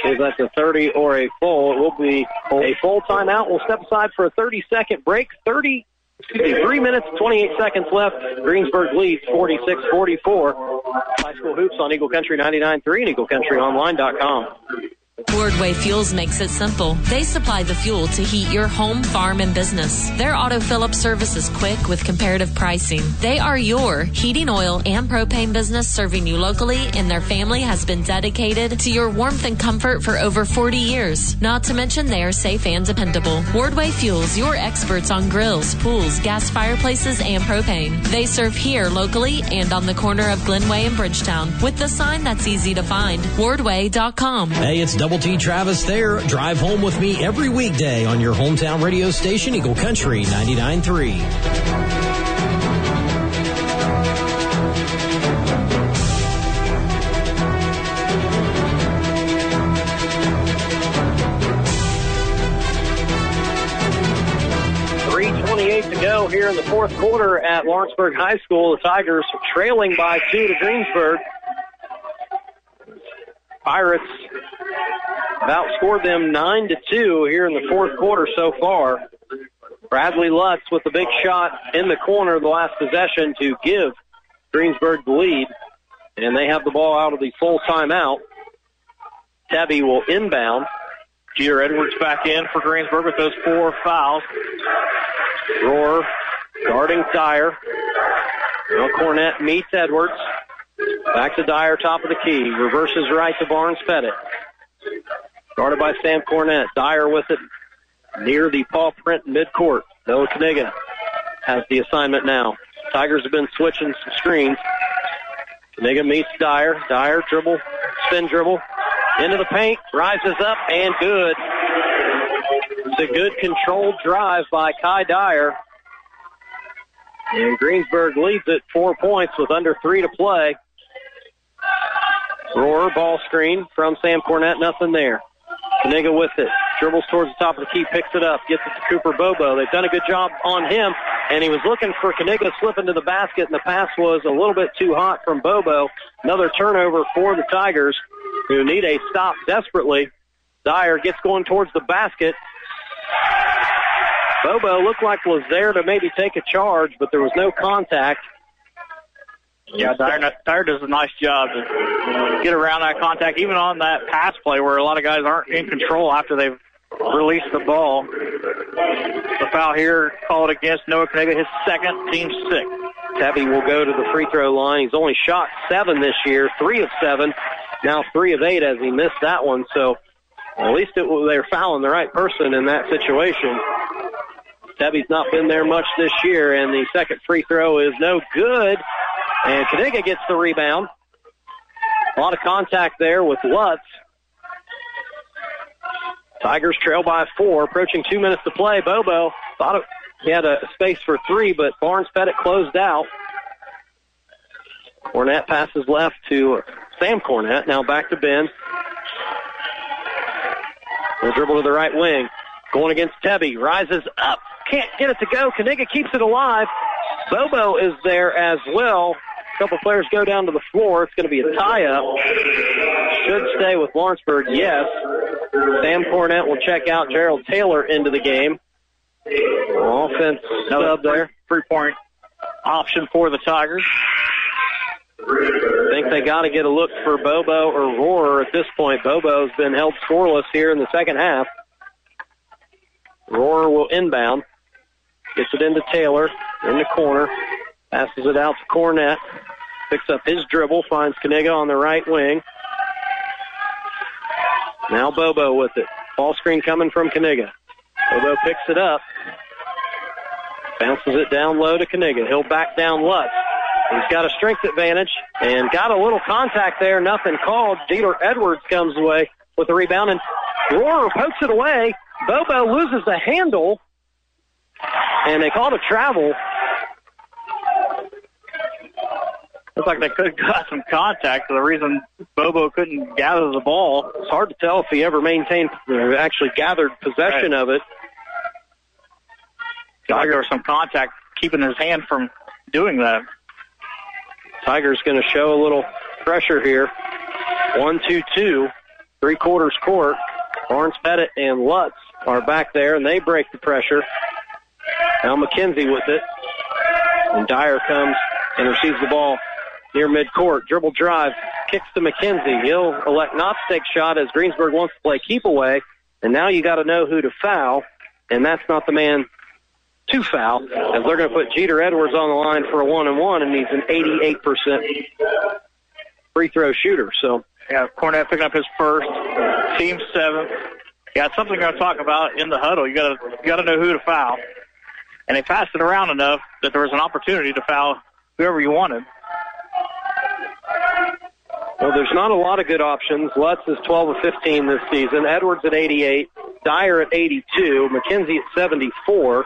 Is that a thirty or a full? It will be a full timeout. We'll step aside for a thirty-second break. thirty, excuse me, three minutes, twenty-eight seconds left. Greensburg leads forty-six forty-four. High School Hoops on Eagle Country ninety-nine point three and Eagle Country Online dot com. Wardway Fuels makes it simple. They supply the fuel to heat your home, farm, and business. Their auto fill-up service is quick with comparative pricing. They are your heating oil and propane business, serving you locally, and their family has been dedicated to your warmth and comfort for over forty years. Not to mention they are safe and dependable. Wardway Fuels, your experts on grills, pools, gas fireplaces, and propane. They serve here locally and on the corner of Glenway and Bridgetown with the sign that's easy to find, wardway dot com. Hey, it's Double T Travis there. Drive home with me every weekday on your hometown radio station, Eagle Country ninety-nine point three. three twenty-eight to go here in the fourth quarter at Lawrenceburg High School. The Tigers trailing by two to Greensburg. Pirates outscored them nine to two here in the fourth quarter so far. Bradley Lutz with the big shot in the corner of the last possession to give Greensburg the lead, and they have the ball out of the full timeout. Tebby will inbound. Jeter Edwards back in for Greensburg with those four fouls. Rohrer guarding Dyer. Now Cornett meets Edwards. Back to Dyer, top of the key. Reverses right to Barnes-Pettit. Guarded by Sam Cornett. Dyer with it near the paw print midcourt. Noah Kaniga has the assignment now. Tigers have been switching some screens. Kaniga meets Dyer. Dyer dribble, spin dribble. Into the paint, rises up, and good. It's a good controlled drive by Kai Dyer. And Greensburg leads it four points with under three to play. Rohrer, ball screen from Sam Cornett, nothing there. Kaniga with it, dribbles towards the top of the key, picks it up, gets it to Cooper Bobo. They've done a good job on him, and he was looking for Kaniga to slip into the basket, and the pass was a little bit too hot from Bobo. Another turnover for the Tigers, who need a stop desperately. Dyer gets going towards the basket. Bobo looked like was there to maybe take a charge, but there was no contact. Yeah, Dyer, Dyer does a nice job to get around that contact, even on that pass play where a lot of guys aren't in control after they've released the ball. The foul here called against Noah Kaniga, his second, team six. Tebby will go to the free throw line. He's only shot seven this year, three of seven. Now three of eight as he missed that one. So at least it, they're fouling the right person in that situation. Tebby's not been there much this year, and the second free throw is no good. And Kaniga gets the rebound. A lot of contact there with Lutz. Tigers trail by four, approaching two minutes to play. Bobo thought it, he had a space for three, but Barnes-Pettit closed out. Cornett passes left to Sam Cornett. Now back to Ben. He'll dribble to the right wing. Going against Tebby. Rises up. Can't get it to go. Kaniga keeps it alive. Bobo is there as well. A couple players go down to the floor. It's going to be a tie-up. Should stay with Lawrenceburg, yes. Sam Cornett will check out. Gerald Taylor into the game. Offense sub there. Three-point option for the Tigers. I think they got to get a look for Bobo or Rohrer at this point. Bobo's been held scoreless here in the second half. Rohrer will inbound. Gets it into Taylor in the corner. Passes it out to Cornett. Picks up his dribble. Finds Kaniga on the right wing. Now Bobo with it. Ball screen coming from Kaniga. Bobo picks it up. Bounces it down low to Kaniga. He'll back down Lutz. He's got a strength advantage and got a little contact there. Nothing called. Jeter Edwards comes away with the rebound, and Rohrer pokes it away. Bobo loses the handle, and they called a travel. Looks like they could have got some contact. The reason Bobo couldn't gather the ball. It's hard to tell if he ever maintained or actually gathered possession right. of it. Got there was some contact keeping his hand from doing that. Tiger's going to show a little pressure here. one two two, three-quarters court. Barnes-Pettit and Lutz are back there, and they break the pressure. Now McKenzie with it. And Dyer comes and receives the ball near midcourt. Dribble drive, kicks to McKenzie. He'll elect not to take shot as Greensburg wants to play keep away. And now you got to know who to foul, and that's not the man to foul, as they're going to put Jeter Edwards on the line for a one-and-one, and he's an eighty-eight percent free throw shooter. So, yeah, Cornett picking up his first, team seventh. Yeah, something we're going to talk about in the huddle. You got to you got to know who to foul, and they passed it around enough that there was an opportunity to foul whoever you wanted. Well, there's not a lot of good options. Lutz is twelve of fifteen this season. Edwards at eighty-eight, Dyer at eighty-two, McKenzie at seventy-four.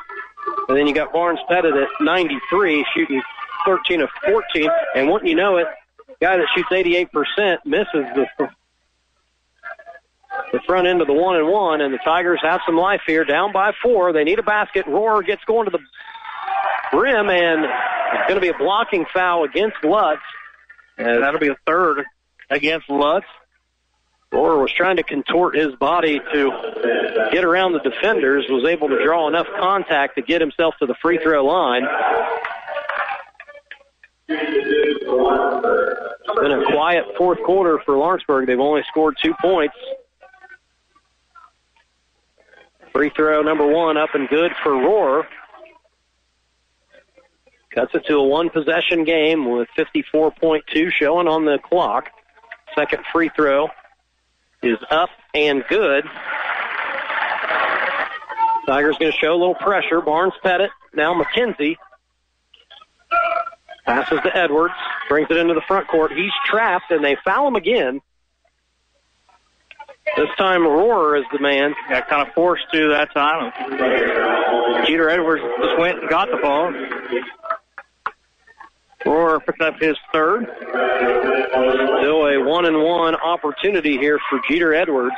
And then you got Barnes-Pettit at ninety-three, shooting thirteen of fourteen. And wouldn't you know it, the guy that shoots eighty-eight percent misses the, the front end of the one and one. And the Tigers have some life here. Down by four. They need a basket. Rohrer gets going to the rim, and it's going to be a blocking foul against Lutz. And that'll be a third against Lutz. Rohrer was trying to contort his body to get around the defenders, was able to draw enough contact to get himself to the free throw line. It's been a quiet fourth quarter for Lawrenceburg. They've only scored two points. Free throw number one up and good for Rohrer. Cuts it to a one-possession game with fifty-four point two showing on the clock. Second free throw is up and good. Tiger's going to show a little pressure. Barnes-Pettit, now McKenzie. Passes to Edwards, brings it into the front court. He's trapped, and they foul him again. This time, Rohrer is the man. Got kind of forced to that time. Jeter Edwards just went and got the ball. Rohrer picked up his third. Still a one-and-one opportunity here for Jeter Edwards.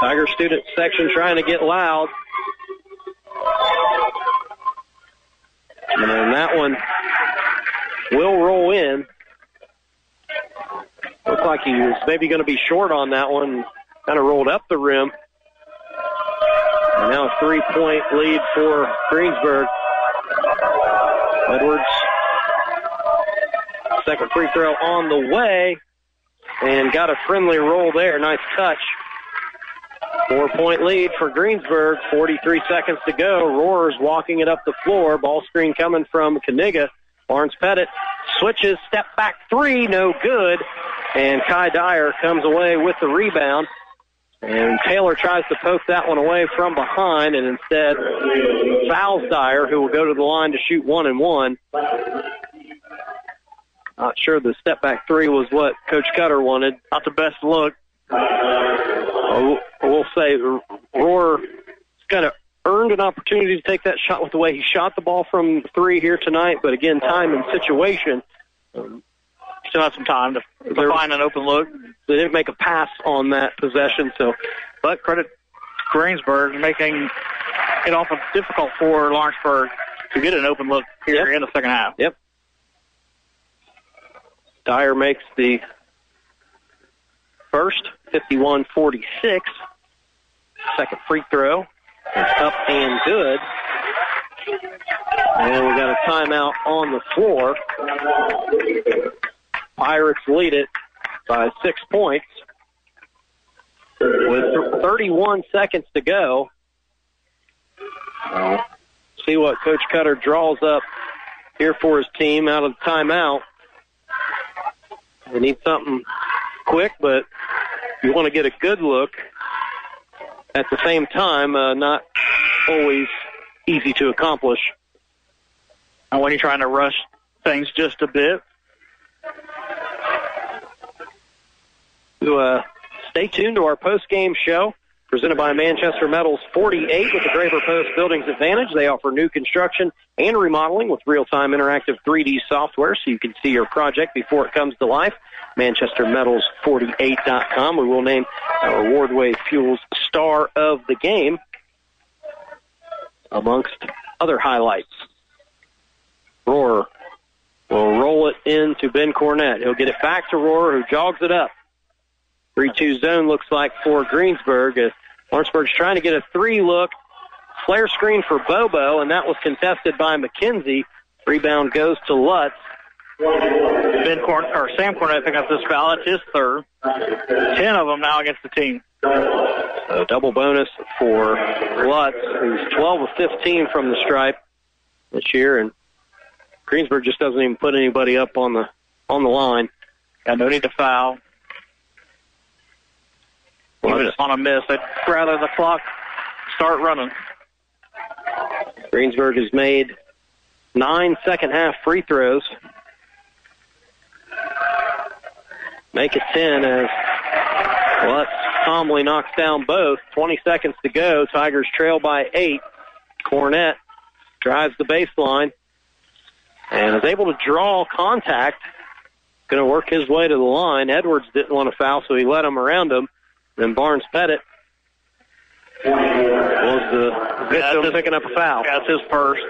Tiger student section trying to get loud. And then that one will roll in. Looks like he was maybe going to be short on that one. Kind of rolled up the rim. And now a three-point lead for Greensburg. Edwards, second free throw on the way. And got a friendly roll there. Nice touch. Four-point lead for Greensburg, forty-three seconds to go. Rohrer's walking it up the floor. Ball screen coming from Kaniga. Barnes-Pettit switches, step back three, no good. And Kai Dyer comes away with the rebound. And Taylor tries to poke that one away from behind and instead fouls Dyer, who will go to the line to shoot one and one. Not sure the step back three was what Coach Cutter wanted. Not the best look. Uh, we'll say Rohrer kind of earned an opportunity to take that shot with the way he shot the ball from three here tonight, but again, time and situation. Um, still had some time to, to there, find an open look. They didn't make a pass on that possession, so. But credit Greensburg making it often difficult for Lawrenceburg to get an open look here yep. in the second half. Yep. Dyer makes the first, fifty-one forty-six. Second free throw is up and good. And we got a timeout on the floor. Pirates lead it by six points with thirty-one seconds to go. Well, see what Coach Cutter draws up here for his team out of the timeout. They need something quick, but you want to get a good look at the same time, uh, not always easy to accomplish. And when you're trying to rush things just a bit. Uh, stay tuned to our post-game show presented by Manchester Metals forty-eight with the Graber Post Buildings Advantage. They offer new construction and remodeling with real-time interactive three D software so you can see your project before it comes to life. Manchester Metals forty-eight dot com. We will name our Wardway Fuels star of the game amongst other highlights. Rohrer will roll it into Ben Cornett. He'll get it back to Rohrer, who jogs it up. three two zone looks like for Greensburg. As Lawrenceburg's trying to get a three look. Flare screen for Bobo, and that was contested by McKenzie. Rebound goes to Lutz. Ben Corn- or Sam Cornett picked up this foul. That's his third. Ten of them now against the team. A double bonus for Lutz, who's twelve of fifteen from the stripe this year, and Greensburg just doesn't even put anybody up on the on the line. Got no need to foul. Well, even on a miss, I'd rather the clock start running. Greensburg has made nine second-half free throws. Make it ten as Lutz calmly knocks down both. twenty seconds to go. Tigers trail by eight. Cornett drives the baseline and is able to draw contact. Going to work his way to the line. Edwards didn't want to foul, so he let him around him. Then Barnes-Pettit was the victim picking up a foul. That's his first.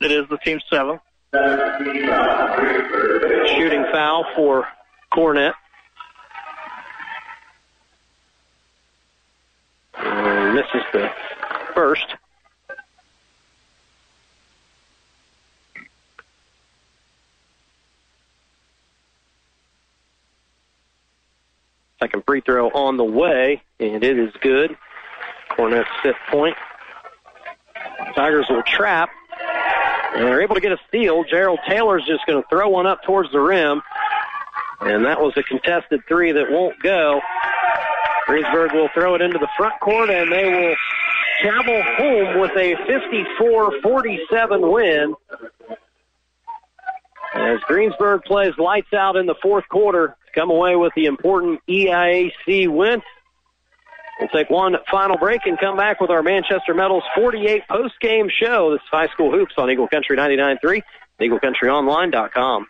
It is the team's seventh. Shooting foul for Cornett. And this is the first. Second free throw on the way, and it is good. Cornett's fifth point. Tigers will trap, and they're able to get a steal. Gerald Taylor's just going to throw one up towards the rim, and that was a contested three that won't go. Greensburg will throw it into the front court, and they will travel home with a fifty-four forty-seven win. As Greensburg plays lights out in the fourth quarter to come away with the important E I A C win. We'll take one final break and come back with our Manchester Metals forty-eight post-game show. This is High School Hoops on Eagle Country ninety-nine point three, Eagle Country Online dot com.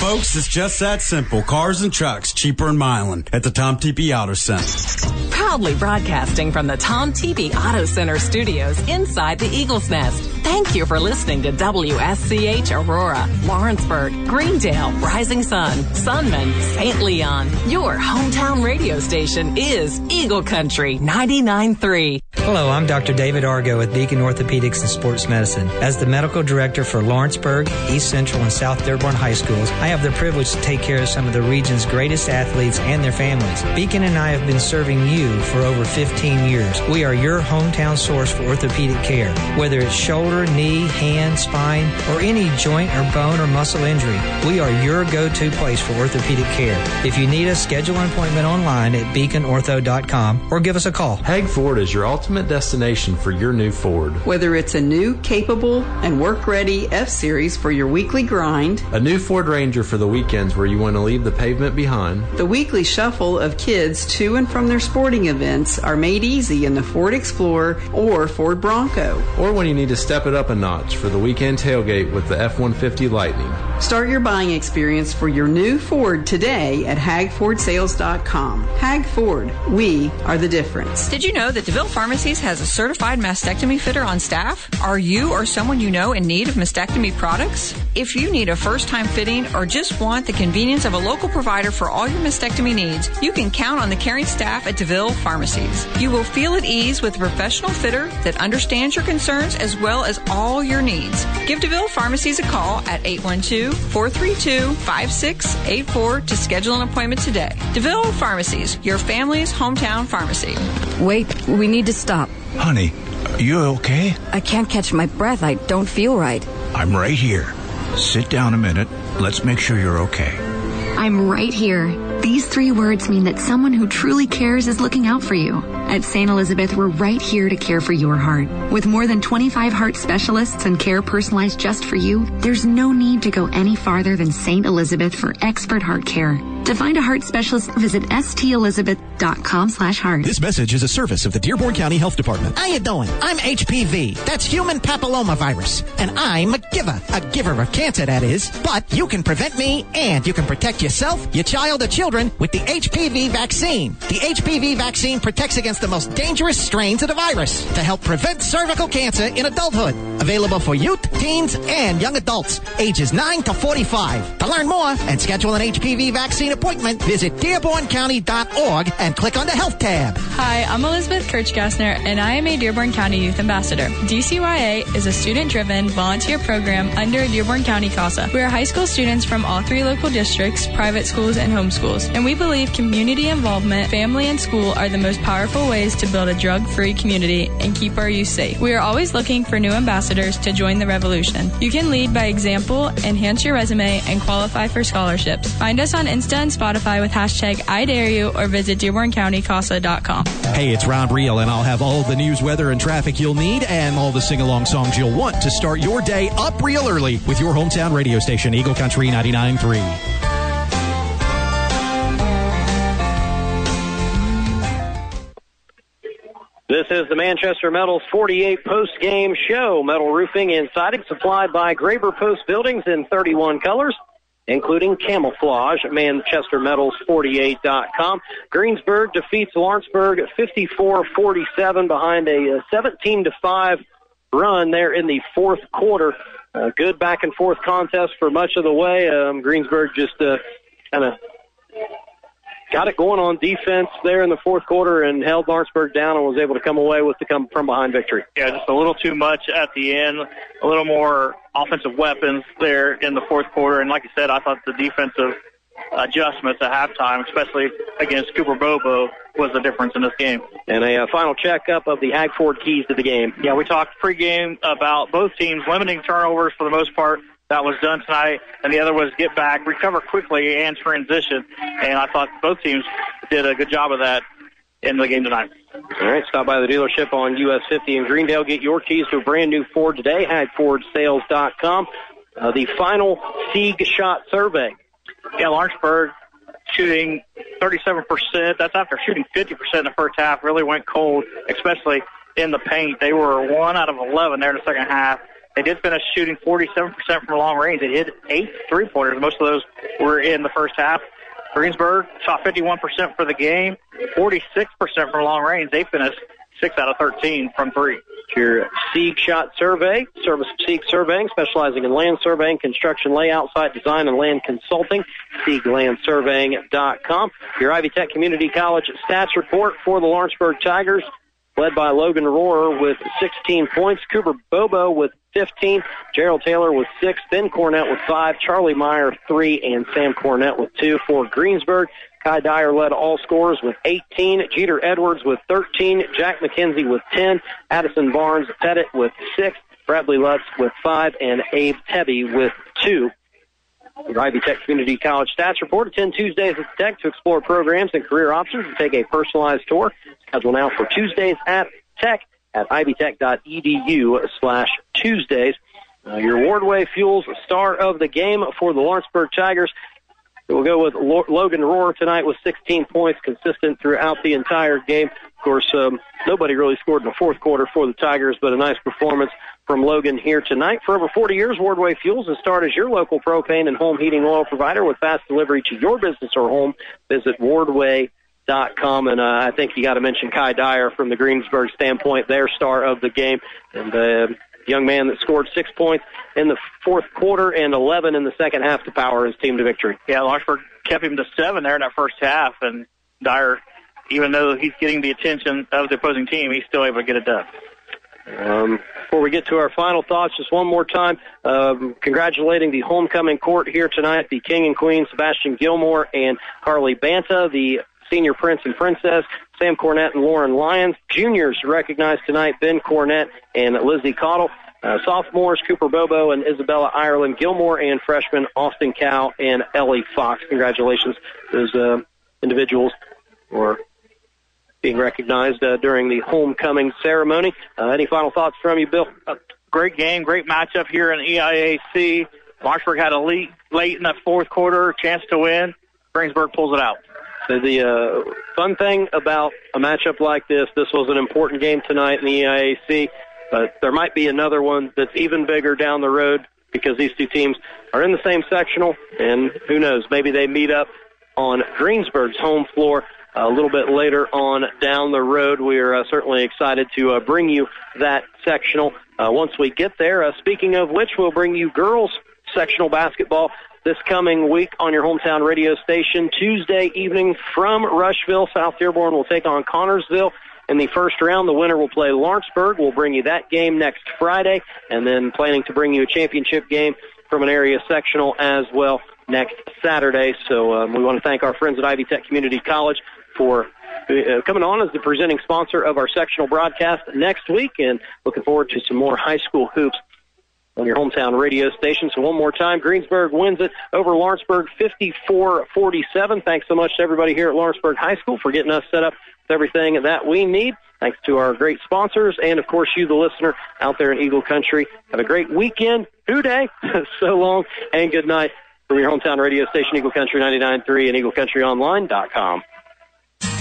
Folks, it's just that simple. Cars and trucks, cheaper in Milan at the Tom Teepee Auto Center. Proudly broadcasting from the Tom Teepee Auto Center studios inside the Eagle's Nest. Thank you for listening to W S C H Aurora, Lawrenceburg, Greendale, Rising Sun, Sunman, Saint Leon. Your hometown radio station is Eagle Country ninety-nine point three. Hello, I'm Doctor David Argo with Beacon Orthopedics and Sports Medicine. As the medical director for Lawrenceburg, East Central, and South Dearborn High Schools, I have the privilege to take care of some of the region's greatest athletes and their families. Beacon and I have been serving you for over fifteen years. We are your hometown source for orthopedic care. Whether it's shoulder, knee, hand, spine, or any joint or bone or muscle injury, we are your go-to place for orthopedic care. If you need us, schedule an appointment online at beacon ortho dot com or give us a call. Hag Ford is your ultimate destination for your new Ford. Whether it's a new, capable, and work-ready F-Series for your weekly grind, a new Ford Ranger for the weekends where you want to leave the pavement behind, the weekly shuffle of kids to and from their sporting events are made easy in the Ford Explorer or Ford Bronco. Or when you need to step it up a notch for the weekend tailgate with the F one fifty Lightning. Start your buying experience for your new Ford today at hag ford sales dot com. Hag Ford, we are the difference. Did you know that DeVille Pharmacies has a certified mastectomy fitter on staff? Are you or someone you know in need of mastectomy products? If you need a first-time fitting or just want the convenience of a local provider for all your mastectomy needs, you can count on the caring staff at DeVille Pharmacies. You will feel at ease with a professional fitter that understands your concerns as well as all your needs. Give DeVille Pharmacies a call at eight one two, four three two, five six eight four to schedule an appointment today. DeVille Pharmacies, your family's hometown pharmacy. Wait, we need to stop. Honey, are you okay? I can't catch my breath. I don't feel right. I'm right here. Sit down a minute. Let's make sure you're okay. I'm right here. These three words mean that someone who truly cares is looking out for you. At Saint Elizabeth, we're right here to care for your heart. With more than twenty-five heart specialists and care personalized just for you, there's no need to go any farther than Saint Elizabeth for expert heart care. To find a heart specialist, visit s t elizabeth dot com slash heart. This message is a service of the Dearborn County Health Department. How you doing? I'm H P V. That's human papillomavirus. And I'm a giver. A giver of cancer, that is. But you can prevent me and you can protect yourself, your child, or children with the H P V vaccine. The H P V vaccine protects against the most dangerous strains of the virus to help prevent cervical cancer in adulthood. Available for youth, teens, and young adults ages nine to forty-five. To learn more and schedule an H P V vaccine appointment, visit dearborn county dot org and click on the Health tab. Hi, I'm Elizabeth Kirchgassner, and I am a Dearborn County Youth Ambassador. D C Y A is a student-driven volunteer program under Dearborn County CASA. We are high school students from all three local districts, private schools, and homeschools, and we believe community involvement, family, and school are the most powerful ways to build a drug-free community and keep our youth safe. We are always looking for new ambassadors to join the revolution. You can lead by example, enhance your resume, and qualify for scholarships. Find us on Insta and Spotify with hashtag IDareYou or visit dearborn county casa dot com. Hey, it's Rob Reel, and I'll have all the news, weather, and traffic you'll need and all the sing-along songs you'll want to start your day up real early with your hometown radio station, Eagle Country ninety-nine point three. This is the Manchester Metals forty-eight post-game show. Metal roofing and siding supplied by Graber Post Buildings in thirty-one colors, including camouflage. Manchester Metals forty-eight dot com. Greensburg defeats Lawrenceburg fifty-four forty-seven behind a seventeen to five run there in the fourth quarter. A good back-and-forth contest for much of the way. Um, Greensburg just uh, kind of got it going on defense there in the fourth quarter and held Lawrenceburg down and was able to come away with the come from behind victory. Yeah, just a little too much at the end, a little more offensive weapons there in the fourth quarter. And like you said, I thought the defensive adjustments at halftime, especially against Cooper Bobo, was the difference in this game. And a uh, final checkup of the Hag Ford keys to the game. Yeah, we talked pregame about both teams limiting turnovers for the most part. That was done tonight, and the other was get back, recover quickly, and transition. And I thought both teams did a good job of that in the game tonight. All right, stop by the dealership on U S fifty in Greendale. Get your keys to a brand-new Ford today, hag ford sales dot com. Uh, the final Sieg shot survey. Yeah, Lawrenceburg shooting thirty-seven percent. That's after shooting fifty percent in the first half. Really went cold, especially in the paint. They were one out of eleven there in the second half. They did finish shooting forty-seven percent from long range. They hit eight three-pointers. Most of those were in the first half. Greensburg shot fifty-one percent for the game, forty-six percent from long range. They finished six out of thirteen from three. Your Sieg Shot Survey, Service of Sieg Surveying, specializing in land surveying, construction layout, site design, and land consulting. Sieg Land Surveying dot com. Your Ivy Tech Community College stats report for the Lawrenceburg Tigers, led by Logan Rohrer with sixteen points, Cooper Bobo with fifteen, Gerald Taylor with six, Ben Cornett with five, Charlie Meyer three, and Sam Cornett with two for Greensburg. Kai Dyer led all scorers with eighteen, Jeter Edwards with thirteen, Jack McKenzie with ten, Addison Barnes-Pettit with six, Bradley Lutz with five, and Abe Tebby with two. Your Ivy Tech Community College Stats Report. Attend Tuesdays at Tech to explore programs and career options and take a personalized tour. Schedule now for Tuesdays at Tech at ivy tech dot e d u slash Tuesdays. Uh, your Wardway Fuels star of the game for the Lawrenceburg Tigers. We'll go with Lo- Logan Rohrer tonight with sixteen points, consistent throughout the entire game. Of course, um, nobody really scored in the fourth quarter for the Tigers, but a nice performance from Logan here tonight. For over forty years, Wardway Fuels has started as your local propane and home heating oil provider with fast delivery to your business or home. Visit wardway dot com, and uh, I think you got to mention Kai Dyer from the Greensburg standpoint, their star of the game, and the uh, young man that scored six points in the fourth quarter and eleven in the second half to power his team to victory. Yeah, Lawrenceburg kept him to seven there in that first half, and Dyer, even though he's getting the attention of the opposing team, he's still able to get it done. Um, before we get to our final thoughts, just one more time, um, congratulating the homecoming court here tonight, the King and Queen, Sebastian Gilmore and Carly Banta, the Senior Prince and Princess, Sam Cornett and Lauren Lyons. Juniors recognized tonight, Ben Cornett and Lizzie Cottle. Uh, sophomores, Cooper Bobo and Isabella Ireland Gilmore, and freshmen, Austin Cow and Ellie Fox. Congratulations to those uh, individuals for being recognized uh, during the homecoming ceremony. Uh, any final thoughts from you, Bill? Uh, great game, great matchup here in E I A C. Lawrenceburg had a lead late in the fourth quarter, chance to win. Greensburg pulls it out. So the uh, fun thing about a matchup like this, this was an important game tonight in the E I A C, but there might be another one that's even bigger down the road because these two teams are in the same sectional, and who knows, maybe they meet up on Greensburg's home floor a little bit later on down the road. We are uh, certainly excited to uh, bring you that sectional uh, once we get there. Uh, speaking of which, we'll bring you girls sectional basketball this coming week on your hometown radio station. Tuesday evening from Rushville, South Dearborn will take on Connorsville in the first round. The winner will play Lawrenceburg. We'll bring you that game next Friday, and then planning to bring you a championship game from an area sectional as well next Saturday. So um, we want to thank our friends at Ivy Tech Community College for uh, coming on as the presenting sponsor of our sectional broadcast next week, and looking forward to some more high school hoops on your hometown radio station. So one more time, Greensburg wins it over Lawrenceburg fifty-four forty-seven. Thanks so much to everybody here at Lawrenceburg High School for getting us set up with everything that we need. Thanks to our great sponsors and, of course, you, the listener, out there in Eagle Country. Have a great weekend. Hoo day. So long and good night from your hometown radio station, Eagle Country ninety-nine point three and Eagle Country Online dot com.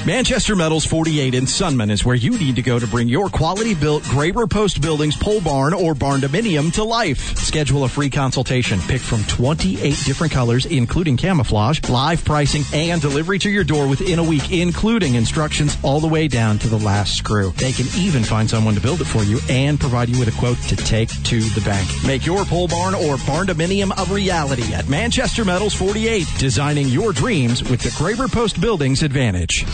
Manchester Metals forty-eight in Sunman is where you need to go to bring your quality-built Graber Post Buildings pole barn or barn dominium to life. Schedule a free consultation. Pick from twenty-eight different colors, including camouflage, live pricing, and delivery to your door within a week, including instructions all the way down to the last screw. They can even find someone to build it for you and provide you with a quote to take to the bank. Make your pole barn or barn dominium a reality at Manchester Metals forty-eight, designing your dreams with the Graber Post Buildings advantage.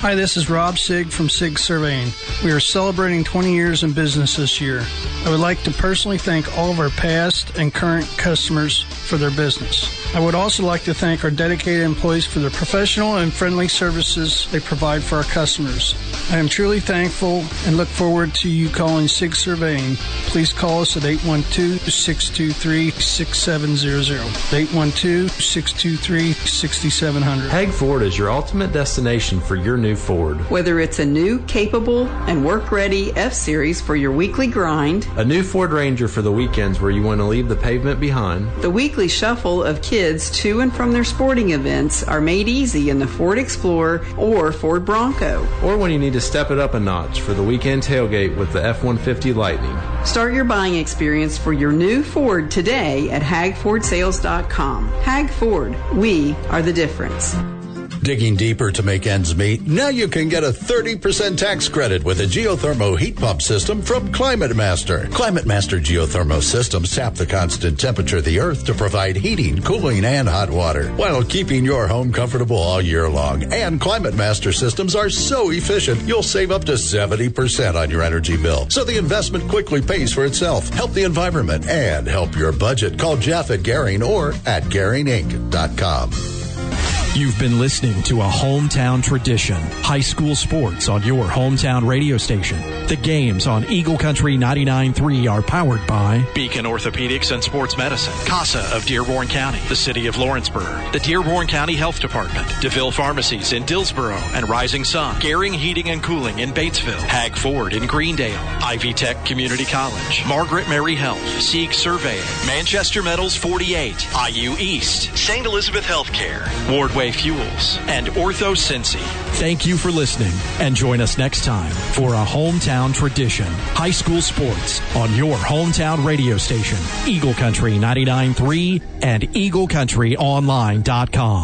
Hi, this is Rob Sieg from Sieg Surveying. We are celebrating twenty years in business this year. I would like to personally thank all of our past and current customers for their business. I would also like to thank our dedicated employees for their professional and friendly services they provide for our customers. I am truly thankful and look forward to you calling Sieg Surveying. Please call us at eight one two, six two three, six seven zero zero, eight one two, six two three, six seven zero zero. Hag Ford is your ultimate destination for your new Ford. Whether it's a new, capable, and work-ready F-Series for your weekly grind, a new Ford Ranger for the weekends where you want to leave the pavement behind, the weekly shuffle of kids to and from their sporting events are made easy in the Ford Explorer or Ford Bronco. Or when you need to step it up a notch for the weekend tailgate with the F one fifty Lightning. Start your buying experience for your new Ford today at hag ford sales dot com. Hag Ford, we are the difference. Digging deeper to make ends meet? Now you can get a thirty percent tax credit with a geothermal heat pump system from Climate Master. Climate Master geothermal systems tap the constant temperature of the earth to provide heating, cooling, and hot water while keeping your home comfortable all year long. And Climate Master systems are so efficient, you'll save up to seventy percent on your energy bill. So the investment quickly pays for itself. Help the environment and help your budget. Call Jeff at Garing or at garing inc dot com. You've been listening to a hometown tradition. High school sports on your hometown radio station. The games on Eagle Country ninety-nine point three are powered by Beacon Orthopedics and Sports Medicine, CASA of Dearborn County, the City of Lawrenceburg, the Dearborn County Health Department, DeVille Pharmacies in Dillsboro and Rising Sun, Garing Heating and Cooling in Batesville, Hag Ford in Greendale, Ivy Tech Community College, Margaret Mary Health, Sieg Surveying, Manchester Metals forty-eight, I U East, Saint Elizabeth Healthcare, Wardway Fuels, and Ortho Cincy. Thank you for listening, and join us next time for a hometown tradition. High school sports on your hometown radio station, Eagle Country ninety-nine point three and eagle country online dot com.